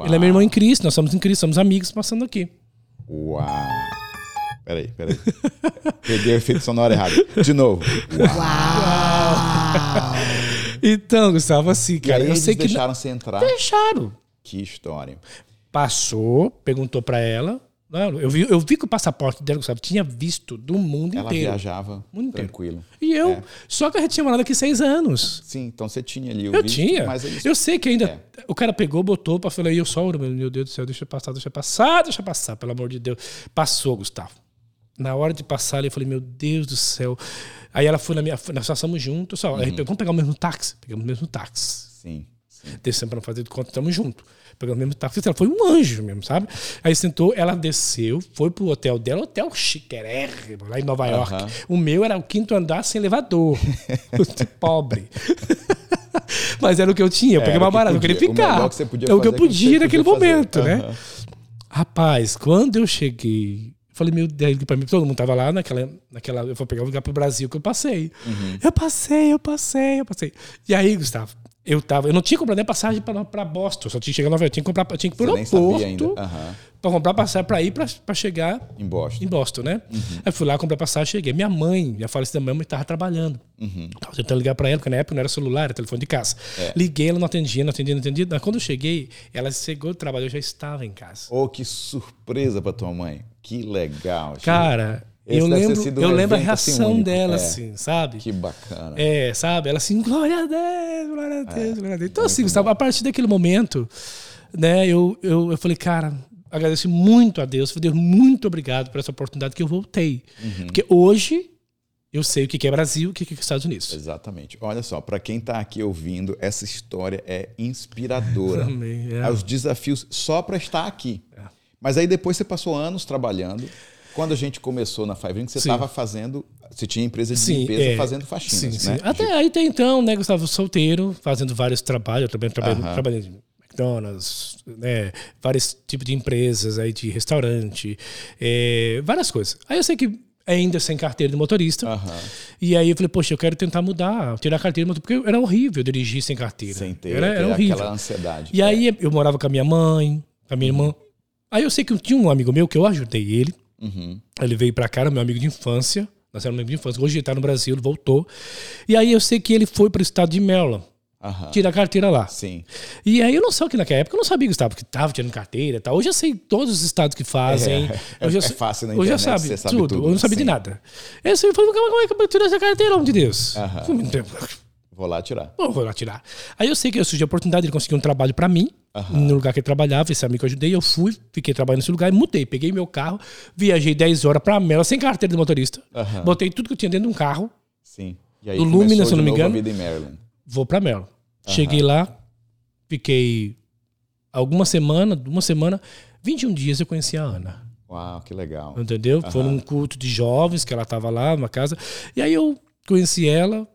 Ele é meu irmão em Cristo, nós estamos em Cristo, somos amigos passando aqui. Uau. Peraí, peraí. Peguei o efeito sonoro errado. De novo. Uau! Uau. Então, Gustavo, assim, cara, e aí eu eles sei que. Deixaram você entrar. Deixaram. Que história. Passou, perguntou pra ela. Eu vi, eu vi que o passaporte dela, Gustavo, tinha visto do mundo ela inteiro. Ela viajava mundo tranquilo. Inteiro. E eu, é. só que a gente tinha morado aqui seis anos. Sim, então você tinha ali o eu visto. Eu tinha. Mas eles... Eu sei que ainda... É. O cara pegou, botou, pra falar, e eu só, meu Deus do céu, deixa eu passar, deixa eu passar, deixa eu passar, pelo amor de Deus. Passou, Gustavo. Na hora de passar, eu falei, meu Deus do céu. Aí ela foi na minha... Nós passamos juntos. Só, uhum. Aí pegou, vamos pegar o mesmo táxi. Pegamos o mesmo táxi. Sim. sim. Descemos para não fazer de conta, estamos juntos. Pegamos o mesmo táxi. Ela foi um anjo mesmo, sabe? Aí sentou, ela desceu, foi pro hotel dela, hotel chiquérrimo, lá em Nova uhum. York. O meu era o quinto andar sem elevador. Pobre. Mas era o que eu tinha. Eu peguei uma barata, eu queria ficar. O que você podia fazer, é o que eu podia naquele momento, uhum. né? Rapaz, quando eu cheguei... Falei, meu Deus, pra mim, todo mundo tava lá naquela, naquela... Eu vou pegar o lugar pro Brasil que eu passei. Uhum. Eu passei, eu passei, eu passei. E aí, Gustavo, eu tava... Eu não tinha comprado nem passagem pra, pra Boston. Só tinha que chegar em Nova York. Eu tinha que comprar... Eu tinha que ir pro aeroporto uhum. pra comprar passagem pra ir pra, pra chegar... Em Boston. Em Boston, né? Uhum. Aí eu fui lá, comprei passagem, cheguei. Minha mãe, minha falecida mãe, tava trabalhando. Uhum. Tava tentando ligar pra ela, porque na época não era celular, era telefone de casa. É. Liguei, ela não atendia, não atendia, não atendia. Mas quando eu cheguei, ela chegou do trabalho, eu já estava em casa. Oh, que surpresa pra tua mãe. Que legal, gente. Cara, Esse eu lembro, eu um lembro a reação assim dela, é. assim, sabe? Que bacana. É, sabe? Ela assim, glória a Deus, glória a Deus, é, glória a Deus. Então assim, Gustavo, a partir daquele momento, né, eu, eu, eu falei, cara, agradeço muito a Deus. Deus, muito obrigado por essa oportunidade que eu voltei. Uhum. Porque hoje eu sei o que é Brasil, o que é Estados Unidos. Exatamente. Olha só, para quem está aqui ouvindo, essa história é inspiradora. Também, é. Os desafios só para estar aqui. É. Mas aí depois você passou anos trabalhando. Quando a gente começou na Five Rings, você estava fazendo... Você tinha empresa de sim, limpeza é. fazendo faxinas, sim, né? Sim. Até aí até então, né, Gustavo, solteiro, fazendo vários trabalhos. Eu também trabalhei, uh-huh. trabalhei em McDonald's, né, vários tipos de empresas, aí de restaurante, é, várias coisas. Aí eu sei que ainda sem carteira de motorista. Uh-huh. E aí eu falei, poxa, eu quero tentar mudar, tirar a carteira de motorista, porque era horrível dirigir sem carteira. Sem ter, era, era horrível. Aquela ansiedade. E é. aí eu morava com a minha mãe, com a minha irmã. Aí eu sei que tinha um amigo meu que eu ajudei ele. Uhum. Ele veio pra cá, era meu amigo de infância. Nós éramos amigos de infância. Hoje ele tá no Brasil, ele voltou. E aí eu sei que ele foi pro estado de Maryland. Uhum. Tirar a carteira lá. Sim. E aí eu não sei o que naquela época eu não sabia, Gustavo, que tava tirando carteira e tal. Hoje eu sei todos os estados que fazem. É, hoje é, eu, é fácil na internet, hoje eu sabe, você sabe tudo. tudo. Eu não sabia Sim. de nada. Eu falei, como é que eu tiro essa carteira, homem de Deus? Uhum. Vou lá tirar. Bom, vou lá tirar. Aí eu sei que eu surgiu a oportunidade, ele conseguiu um trabalho pra mim. Uhum. No lugar que ele trabalhava, esse amigo que eu ajudei, eu fui, fiquei trabalhando nesse lugar e mudei. Peguei meu carro, viajei dez horas pra Mello, sem carteira de motorista. Uhum. Botei tudo que eu tinha dentro de um carro. Sim. E aí, do Lumina, se eu não me engano. Vou pra Mello. Uhum. Cheguei lá, fiquei alguma semana, uma semana, vinte e um dias eu conheci a Ana. Uau, que legal. Entendeu? Uhum. Foi num culto de jovens que ela tava lá, numa casa. E aí eu conheci ela.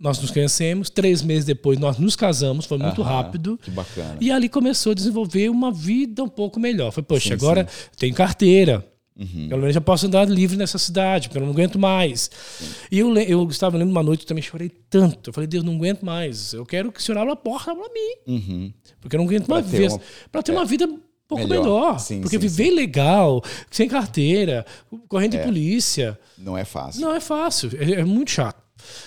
Nós nos conhecemos, três meses depois nós nos casamos, foi muito Aham, rápido. Que bacana. E ali começou a desenvolver uma vida um pouco melhor. Foi, poxa, sim, agora sim. tem carteira, Uhum. Pelo menos eu posso andar livre nessa cidade, porque eu não aguento mais. Uhum. E eu, eu estava lendo uma noite, eu também chorei tanto. Eu falei, Deus, não aguento mais. Eu quero que o Senhor abra a porta para mim. Uhum. Porque eu não aguento pra mais vez. Para ter uma, vez, uma, ter é, uma vida um pouco melhor. melhor sim, porque sim, viver sim. legal, sem carteira, correndo é. de polícia. Não é fácil. Não é fácil. É, é muito chato.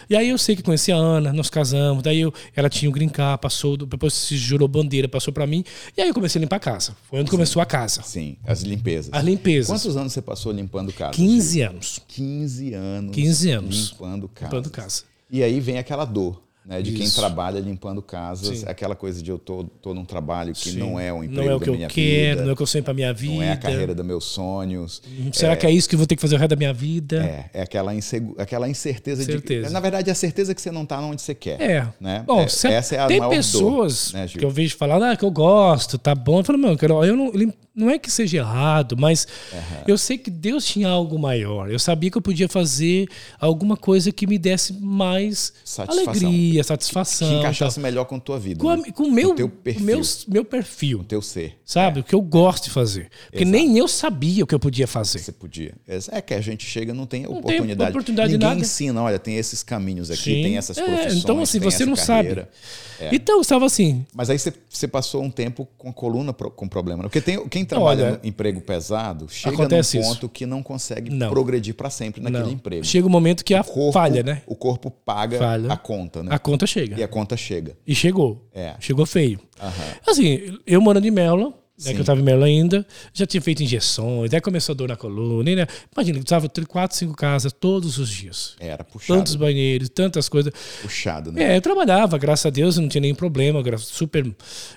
E aí eu sei que conheci a Ana, nós casamos, daí eu, ela tinha o green card, passou, depois se jurou bandeira, passou pra mim, e aí eu comecei a limpar a casa. Foi onde Sim. começou a casa. Sim, as limpezas. As limpezas. Quantos anos você passou limpando casa? quinze Chico? Anos. quinze anos. quinze anos. Limpando casa. Limpando casa. E aí vem aquela dor, né, de Isso. quem trabalha limpando casas, Sim. aquela coisa de eu tô, tô num trabalho que Sim. não é o emprego da minha vida. Não é o que eu quero, vida, não é o que eu sonho pra minha vida. Não é a carreira dos meus sonhos. Será é, que é isso que eu vou ter que fazer o resto da minha vida? É, é aquela, insegu- aquela incerteza. Certeza. De, na verdade, é a certeza que você não tá onde você quer. É. Né? Bom, é, se essa é a tem maior pessoas dor, né, que eu vejo falar, ah, que eu gosto, tá bom. Eu falo, meu, eu não, não é que seja errado, mas uhum. eu sei que Deus tinha algo maior. Eu sabia que eu podia fazer alguma coisa que me desse mais satisfação. Alegria. A satisfação. Que encaixasse melhor com a tua vida. Com o né? meu, meu, meu perfil. O teu ser. Sabe? É. O que eu gosto de fazer. Porque Exato. nem eu sabia o que eu podia fazer. Você podia. É que a gente chega e não tem não oportunidade. Tem oportunidade Ninguém de nada. ensina. Olha, tem esses caminhos aqui, Sim. tem essas profissões, é, então, assim, tem você essa não carreira. Sabe. É. Então, estava assim... Mas aí você, você passou um tempo com a coluna com problema. Porque tem, quem trabalha Olha, no emprego pesado chega num ponto isso. que não consegue não. progredir para sempre naquele não. emprego. Chega um momento que a corpo, falha, né? O corpo paga falha. a conta, né? A conta chega. E a conta chega. E chegou. É. Chegou feio. Uhum. Assim, eu morando em Mello, né, que eu estava em Mello ainda, já tinha feito injeções, aí começou a dor na coluna. Né? Imagina, eu precisava ter quatro, cinco casas todos os dias. Era puxado. Tantos banheiros, tantas coisas. Puxado, né? É, eu trabalhava, graças a Deus, eu não tinha nenhum problema. Super,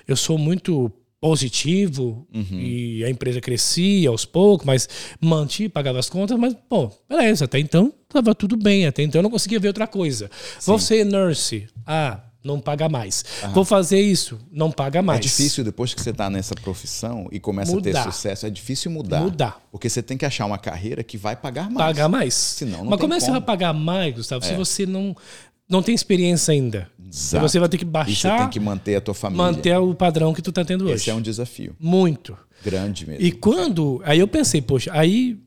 eu sou muito positivo uhum. e a empresa crescia aos poucos, mas mantinha, pagava as contas, mas, bom, beleza, até então estava tudo bem, até então eu não conseguia ver outra coisa. Sim. Vou ser nurse, ah, não paga mais. Aham. Vou fazer isso, não paga mais. É difícil, depois que você está nessa profissão e começa mudar. a ter sucesso, é difícil mudar. Mudar. Porque você tem que achar uma carreira que vai pagar mais. Pagar mais. Senão não mas como é que você vai pagar mais, Gustavo, é. se você não... Não tem experiência ainda. Exato. Você vai ter que baixar... E você tem que manter a tua família. Manter o padrão que tu tá tendo hoje. Esse é um desafio. Muito. Grande mesmo. E quando... Aí eu pensei, poxa, aí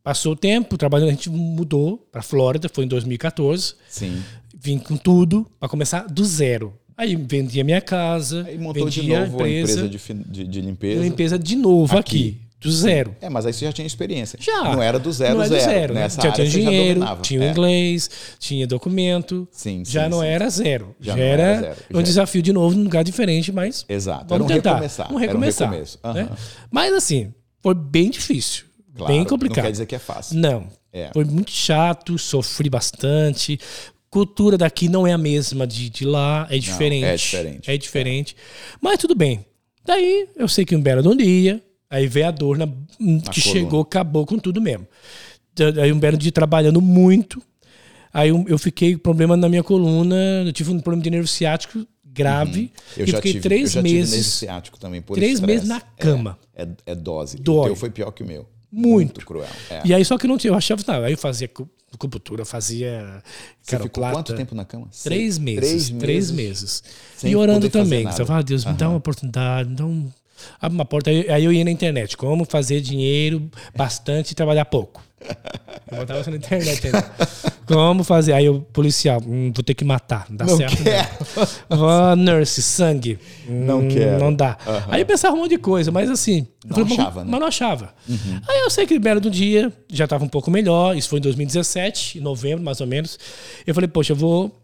passou o tempo, trabalhando, a gente mudou pra Flórida, foi em dois mil e catorze. Sim. Vim com tudo pra começar do zero. Aí vendi a minha casa, aí montou de novo a empresa, a empresa de, de, de limpeza. De limpeza de novo aqui. aqui. Do zero. É, mas aí você já tinha experiência. Já. Não era do zero, não era do zero. zero. Nessa já área, tinha dinheiro, já tinha é. inglês, tinha documento. Sim, sim, já, sim, não sim. Era zero. Já, já não era, era zero. Já era um desafio de novo, num lugar diferente, mas Exato. vamos era um tentar. Recomeçar. Um recomeçar. Era um recomeço. Uhum. Né? Mas assim, foi bem difícil. Claro, bem complicado. Não quer dizer que é fácil. Não. É. Foi muito chato, sofri bastante. Cultura daqui não é a mesma de, de lá, é diferente. Não, é diferente. É diferente. É. Mas tudo bem. Daí, eu sei que um belo dia... Aí veio a dor na, na que coluna. Chegou, acabou com tudo mesmo. Aí um belo dia trabalhando muito. Aí eu, eu fiquei com problema na minha coluna. Eu tive um problema de nervo ciático grave. Uhum. Eu e já fiquei tive, três eu já meses. Tive nervo ciático também, por três estresse. meses na cama. É, é, é dose. Dói. O teu foi pior que o meu. Muito, muito cruel. É. E aí só que não tinha. Eu achava. Não, aí eu fazia acupuntura, fazia. Você ficou quanto tempo na cama? Três meses. Três meses. Três meses. E orando também. Você fala, ah, Deus, uhum. me dá uma oportunidade, me dá um. Abre uma porta, aí eu ia na internet. Como fazer dinheiro bastante e trabalhar pouco. Eu botava isso na internet ainda. Como fazer? Aí o policial, hum, vou ter que matar. Não dá não certo. Não. Nurse, sangue. Não hum, quero. Não dá. Uhum. Aí eu pensava um monte de coisa, mas assim. Não falei, achava, mas, né? mas não achava. Uhum. Aí eu sei que belo do dia, já estava um pouco melhor. Isso foi em dois mil e dezessete, em novembro, mais ou menos. Eu falei, poxa, eu vou.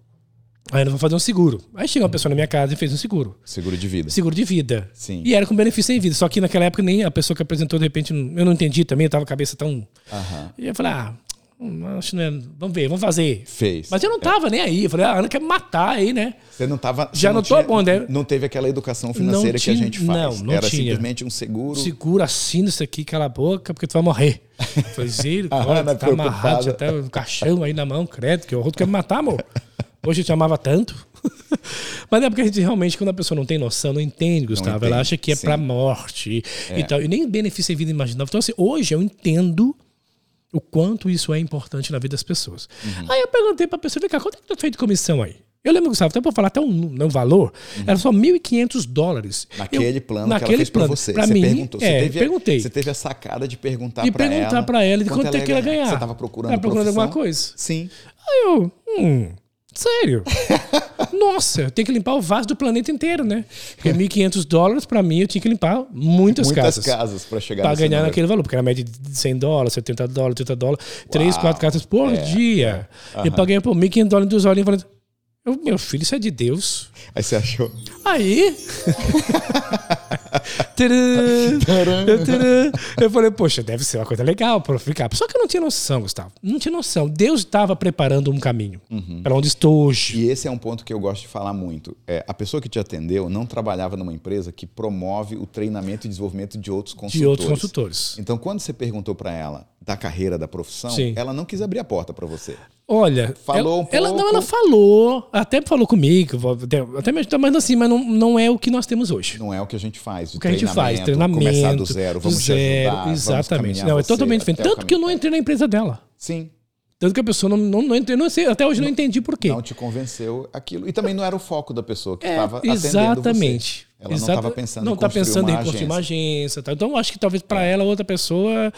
Aí eu vou fazer um seguro. Aí chegou uma pessoa na minha casa e fez um seguro. Seguro de vida. Seguro de vida. Sim. E era com benefício em vida. Só que naquela época nem a pessoa que apresentou, de repente, eu não entendi também, eu tava com a cabeça tão... Uhum. E eu falei, ah, acho que não é... Vamos ver, vamos fazer. Fez. Mas eu não tava é. nem aí. Eu falei, ah, a Ana quer me matar aí, né? Você não tava... Já não, não tô tinha, bom, né? Não teve aquela educação financeira tinha, que a gente faz. Não, não era tinha. Era simplesmente um seguro... Seguro, assina isso aqui, cala a boca, porque tu vai morrer. Fazer, agora tá preocupada. Amarrado, até um caixão aí na mão, credo, que o outro quer me matar, amor. Hoje eu te amava tanto. Mas é porque a gente realmente, quando a pessoa não tem noção, não entende, Gustavo. Não entende. Ela acha que é Sim. pra morte é. e tal. E nem benefício em vida imaginava. Então, assim, hoje eu entendo o quanto isso é importante na vida das pessoas. Uhum. Aí eu perguntei pra pessoa, vem cá, quanto é que tu fez de comissão aí? Eu lembro, Gustavo, até para falar até um, um valor, uhum. era só mil e quinhentos dólares. Naquele eu, plano naquele que ela fez para você. Pra você mim, perguntou. Você, é, teve, perguntei. Você teve a sacada de perguntar para ela. De perguntar para ela de quanto, quanto é que ela ia ganhar. Você estava procurando, tava procurando alguma coisa? Sim. Aí eu, hum, sério? Nossa, eu tenho que limpar o vaso do planeta inteiro, né? Porque mil e quinhentos dólares, para mim, eu tinha que limpar muitas, muitas casas. Muitas casas para chegar para ganhar número. Naquele valor, porque era a média de cem dólares, setenta dólares, trinta dólares, três, quatro casas por é. dia. Uhum. Eu paguei por mil e quinhentos dólares em duas horas e falei... Eu, meu filho, isso é de Deus. Aí você achou. Aí. Eu falei, poxa, deve ser uma coisa legal para ficar. Só que eu não tinha noção, Gustavo. Não tinha noção. Deus estava preparando um caminho uhum. para onde estou hoje. E esse é um ponto que eu gosto de falar muito. É, a pessoa que te atendeu não trabalhava numa empresa que promove o treinamento e desenvolvimento de outros consultores. De outros consultores. Então, quando você perguntou para ela da carreira, da profissão, Sim. ela não quis abrir a porta para você. Olha, falou ela, um ela, não, ela falou, até falou comigo, até me ajudou, mas assim, mas não, não é o que nós temos hoje. Não é o que a gente faz. O que a gente faz, treinamento, começar do zero, vamos do zero, te ajudar, exatamente. Vamos não, é totalmente diferente. Tanto que eu não entrei na empresa dela. Sim. Tanto que a pessoa não, não, não entrei, não sei, até hoje não, não entendi por quê. Não te convenceu aquilo. E também não era o foco da pessoa que estava é, atendendo exatamente. Você. Ela Exato. não estava pensando, não em, tá pensando em construir uma agência. Tá? Então, acho que talvez para é. ela, outra pessoa...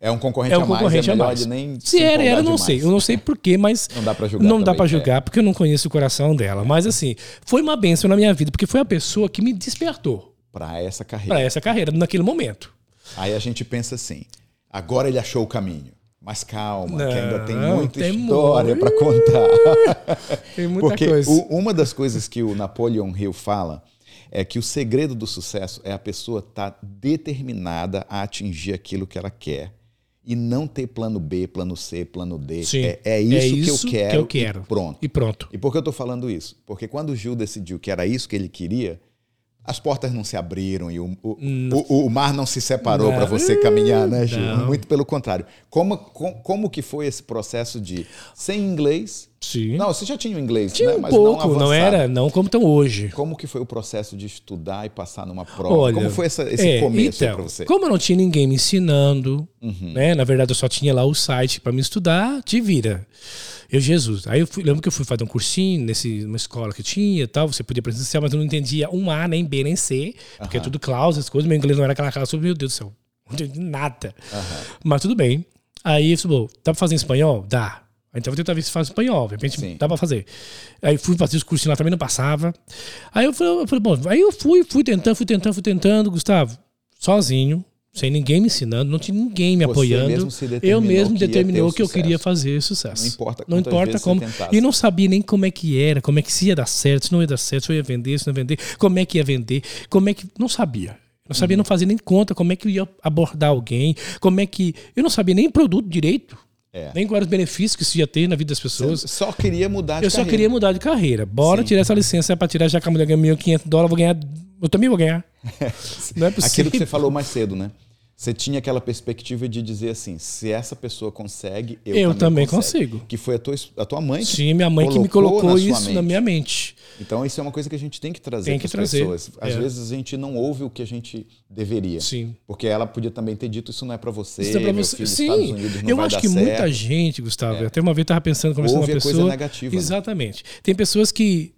É um concorrente é um a mais, concorrente é melhor a mais. Nem se era, era, não demais. sei. Eu não sei por quê, mas... Não dá para julgar. Não também, dá para julgar, é. porque eu não conheço o coração dela. Mas, assim, foi uma bênção na minha vida, porque foi a pessoa que me despertou. Para essa carreira. Para essa carreira, naquele momento. Aí a gente pensa assim, agora ele achou o caminho. Mas calma, não, que ainda tem muita tem história para contar. Tem muita porque coisa. Porque uma das coisas que o Napoleon Hill fala... é que o segredo do sucesso é a pessoa estar determinada a atingir aquilo que ela quer e não ter plano B, plano C, plano D. Sim, é, é, isso é isso que eu quero, que eu quero. E pronto. E pronto. E por que eu estou falando isso? Porque quando o Gil decidiu que era isso que ele queria, as portas não se abriram e o, o, o, o mar não se separou para você caminhar, né, Gil? Não. Muito pelo contrário. Como, como, como que foi esse processo de sem inglês? Sim. Não, você já tinha o inglês, tinha né? um mas pouco, não, não era, não como estão hoje. Como que foi o processo de estudar e passar numa prova? Olha, como foi essa, esse é, começo então, para você? Como eu não tinha ninguém me ensinando, uhum. né? Na verdade eu só tinha lá o site para me estudar, te vira. Eu, Jesus, aí eu fui, lembro que eu fui fazer um cursinho nesse, numa escola que tinha e tal, você podia presenciar, mas eu não entendia um A, nem B, nem C, porque uhum. é tudo cláusula, as coisas, meu inglês não era aquela cláusula, meu Deus do céu, não entendi nada. Uhum. Mas tudo bem. Aí eu falei, dá pra fazer em espanhol? Dá. Então eu tentava ver se faz espanhol, de repente Sim. dá pra fazer. Aí fui fazer os cursos lá, também não passava. Aí eu falei, eu falei, bom, aí eu fui, fui tentando, fui tentando, fui tentando, Gustavo, sozinho, sem ninguém me ensinando, não tinha ninguém me Você apoiando. Mesmo se eu mesmo que determinou que eu queria fazer sucesso. Não importa, não importa como. E não sabia nem como é que era, como é que se ia dar certo, se não ia dar certo, se eu ia vender, se não ia vender, como é que ia vender, como é que. Não sabia. Não sabia, uhum. não fazia nem conta como é que eu ia abordar alguém, como é que. Eu não sabia nem produto direito. É. Nem quais os benefícios que isso ia ter na vida das pessoas. Você só queria mudar de eu carreira. Eu só queria mudar de carreira. Bora Sim. tirar essa licença para tirar, já que a mulher ganha mil e quinhentos dólares, vou ganhar. Eu também vou ganhar. Não é possível. Aquilo que você falou mais cedo, né? Você tinha aquela perspectiva de dizer assim: se essa pessoa consegue, eu, eu também, também consigo. Que foi a tua, a tua mãe que Sim, minha mãe que me colocou na isso mente. na minha mente. Então, isso é uma coisa que a gente tem que trazer tem que para as pessoas. Às é. vezes a gente não ouve o que a gente deveria. Sim. Porque ela podia também ter dito, isso não é para você, isso é pra meu você. filho, Sim. Estados Unidos não Eu vai acho dar que certo. muita gente, Gustavo, é. até uma vez estava pensando, conversando ouve com uma pessoa... Ouve a coisa negativa. Exatamente. Né? Tem pessoas que,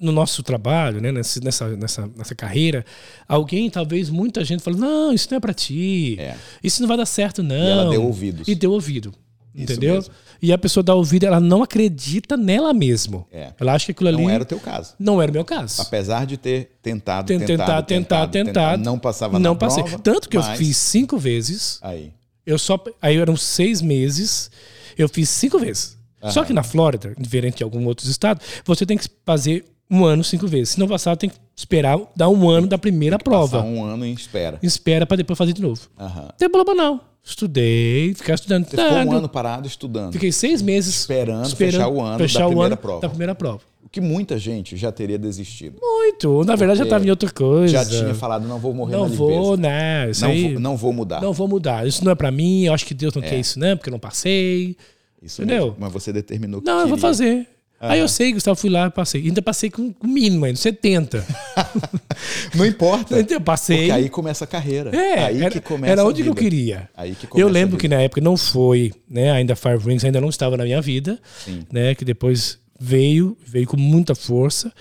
no nosso trabalho, né, nessa, nessa, nessa carreira, alguém, talvez muita gente, fala, não, isso não é para ti, é. isso não vai dar certo, não. E ela deu ouvidos. E deu ouvido. Entendeu? E a pessoa dá ouvido, ela não acredita nela mesma. É. Ela acha que aquilo ali... Não era o teu caso. Não era o meu caso. Apesar de ter tentado, tentado, tentado, tentado, tentado. Não passava na prova. Tanto que eu fiz cinco vezes. Aí. Eu só... Aí eram seis meses. Eu fiz cinco vezes. Aham. Só que na Flórida, diferente de alguns outros estados, você tem que fazer um ano cinco vezes. Se não passar, tem que esperar dar um ano da primeira prova. Passar um ano e espera. Espera para depois fazer de novo. Aham. Não tem problema não. Estudei, ficar estudando. Você ficou um ano parado estudando. Fiquei seis meses esperando, esperando fechar o ano, fechar da, primeira o ano prova. da primeira prova. O que muita gente já teria desistido. Muito. Na verdade, já estava em outra coisa. Já tinha falado, não vou morrer não na limpeza. Vou, né? Isso não, aí, vou, não vou mudar. Não vou mudar. Isso não é para mim. Eu acho que Deus não é. quer isso, né? Porque eu não passei. Isso Entendeu? Mesmo. Mas você determinou que Não, queria. eu vou fazer. Ah. Aí eu sei, Gustavo, fui lá e passei. Ainda passei com o mínimo ainda, setenta. Não importa. Eu passei. Porque aí começa a carreira. É, aí era, que começa era onde a vida. que eu queria. Aí que começa eu lembro que na época não foi, né? Ainda Five Rings ainda não estava na minha vida, Sim. né? Que depois veio, veio com muita força.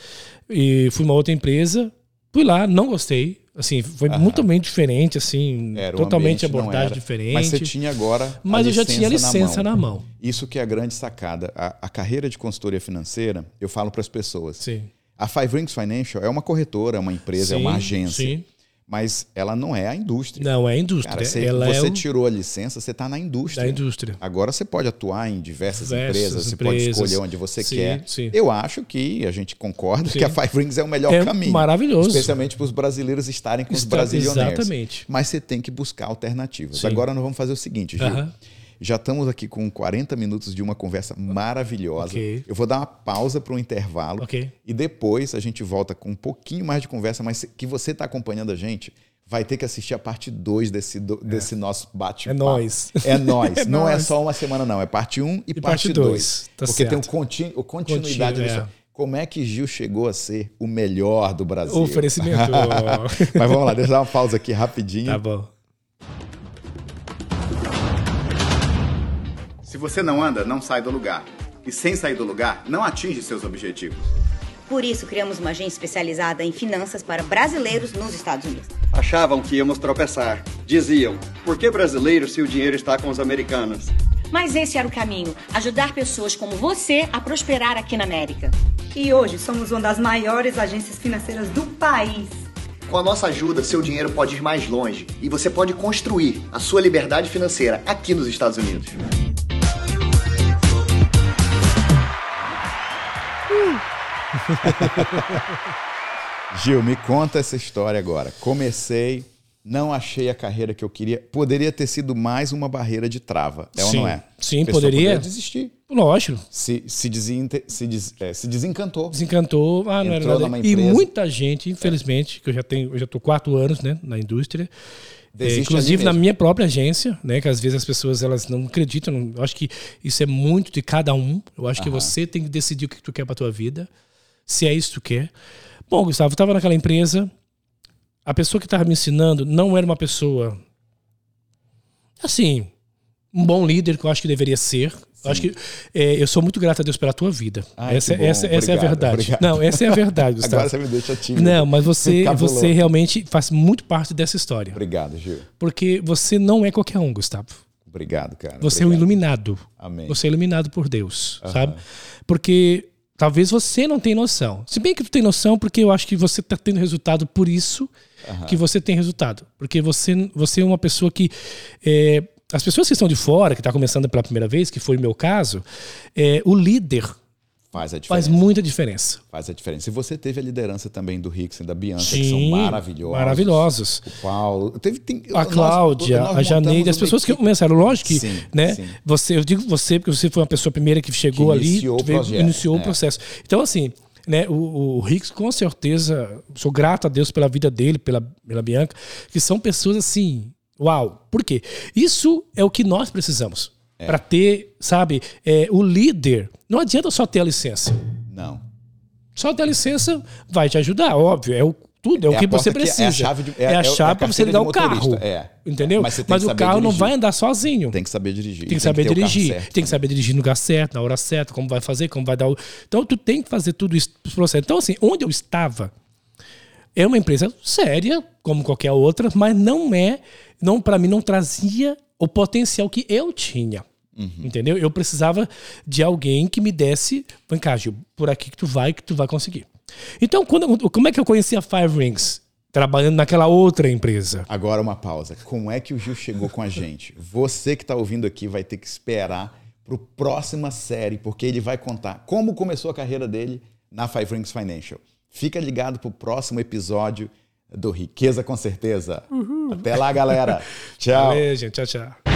E fui uma outra empresa, fui lá, não gostei. Assim, foi Aham. muito bem diferente, assim, era, totalmente abordagem diferente. Mas você tinha agora Mas eu já tinha a licença na mão. na mão. Isso que é a grande sacada. A, a carreira de consultoria financeira, eu falo para as pessoas. Sim. A Five Rings Financial é uma corretora, é uma empresa, sim, é uma agência. Sim. Mas ela não é a indústria. Não, é a indústria. Cara, você ela você é o... tirou a licença, você está na indústria. Da indústria. Agora você pode atuar em diversas, diversas empresas, empresas, você pode escolher onde você sim, quer. Sim. Eu acho que a gente concorda sim. que a Five Rings é o melhor é caminho. Maravilhoso. Especialmente para os brasileiros estarem com Está, os brasileiros. Exatamente. Mas você tem que buscar alternativas. Sim. Agora nós vamos fazer o seguinte, Gil. Uh-huh. Já estamos aqui com quarenta minutos de uma conversa maravilhosa. Okay. Eu vou dar uma pausa para um intervalo okay. e depois a gente volta com um pouquinho mais de conversa, mas que você está acompanhando a gente vai ter que assistir a parte dois desse, do, é. desse nosso bate-papo. É nóis. É nóis. É não nóis. É só uma semana, não. É parte um e, e parte dois. Tá porque certo. Tem um continu, continuidade. Continu, disso. É. Como é que Gil chegou a ser o melhor do Brasil? O oferecimento. Mas vamos lá, deixa eu dar uma pausa aqui rapidinho. Tá bom. Se você não anda, não sai do lugar. E sem sair do lugar, não atinge seus objetivos. Por isso, criamos uma agência especializada em finanças para brasileiros nos Estados Unidos. Achavam que íamos tropeçar. Diziam, por que brasileiro se o dinheiro está com os americanos? Mas esse era o caminho, ajudar pessoas como você a prosperar aqui na América. E hoje somos uma das maiores agências financeiras do país. Com a nossa ajuda, seu dinheiro pode ir mais longe. E você pode construir a sua liberdade financeira aqui nos Estados Unidos. Gil, me conta essa história agora. Comecei, não achei a carreira que eu queria. Poderia ter sido mais uma barreira de trava, é sim, ou não é? Sim, poderia. poderia desistir. Lógico. Se, se, desinte, se, des, é, se desencantou. Desencantou. Ah, não era nada. E muita gente, infelizmente, é. que eu já tenho, eu já estou quatro anos, né, na indústria. É, inclusive na minha própria agência, né? Que às vezes as pessoas elas não acreditam. Não, eu acho que isso é muito de cada um. Eu acho Aham. que você tem que decidir o que tu quer para tua vida. Se é isso que tu quer. Bom, Gustavo, eu estava naquela empresa. A pessoa que estava me ensinando não era uma pessoa... Assim, um bom líder que eu acho que deveria ser. Eu, acho que, é, eu sou muito grato a Deus pela tua vida. Ai, essa, essa, obrigado, essa é a verdade. Obrigado. Não, essa é a verdade, Gustavo. Agora você me deixa tímido. Não, mas você, você realmente faz muito parte dessa história. Obrigado, Gil. Porque você não é qualquer um, Gustavo. Obrigado, cara. Você obrigado. é um iluminado. Amém. Você é iluminado por Deus, Aham. sabe? Porque... Talvez você não tenha noção. Se bem que tu tem noção, porque eu acho que você está tendo resultado por isso uhum. que você tem resultado. Porque você, você é uma pessoa que... É, as pessoas que estão de fora, que estão tá começando pela primeira vez, que foi o meu caso, é, o líder faz, a faz muita diferença. Faz a diferença. E você teve a liderança também do Rickson, da Bianca, Sim, que são maravilhosos. maravilhosos. O Paulo. Teve, tem, a nós, Cláudia, nós a Janeide, as pessoas equipe. que começaram. Lógico que, sim, né? Sim. Você, eu digo você, porque você foi uma pessoa primeira que chegou que ali, iniciou, o projeto, veio, iniciou né? o processo. Então, assim, né, o, o Rickson, com certeza, sou grato a Deus pela vida dele, pela, pela Bianca, que são pessoas assim, uau. Por quê? Isso é o que nós precisamos. É. Para ter, sabe, é, o líder. Não adianta só ter a licença. Não. Só ter a licença vai te ajudar, óbvio. É o, tudo, é, é o que você precisa. Que é a chave, de, é, é a chave é para você ligar o carro. É. Entendeu? Mas, Mas o carro dirigir. não vai andar sozinho. Tem que saber dirigir. Tem que saber tem que dirigir. Certo, tem que saber dirigir no lugar certo, na hora certa, como vai fazer, como vai dar o... Então, tu tem que fazer tudo isso. Então, assim, onde eu estava... É uma empresa séria, como qualquer outra, mas não é, não, para mim não trazia o potencial que eu tinha. Uhum. Entendeu? Eu precisava de alguém que me desse, vem cá, Gil, por aqui que tu vai, que tu vai conseguir. Então, quando, como é que eu conheci a Five Rings? Trabalhando naquela outra empresa. Agora uma pausa. Como é que o Gil chegou com a gente? Você que está ouvindo aqui vai ter que esperar para a próxima série, porque ele vai contar como começou a carreira dele na Five Rings Financial. Fica ligado pro próximo episódio do Riqueza com Certeza. Uhul. Até lá, galera. Tchau. Valeu, gente. Tchau, tchau.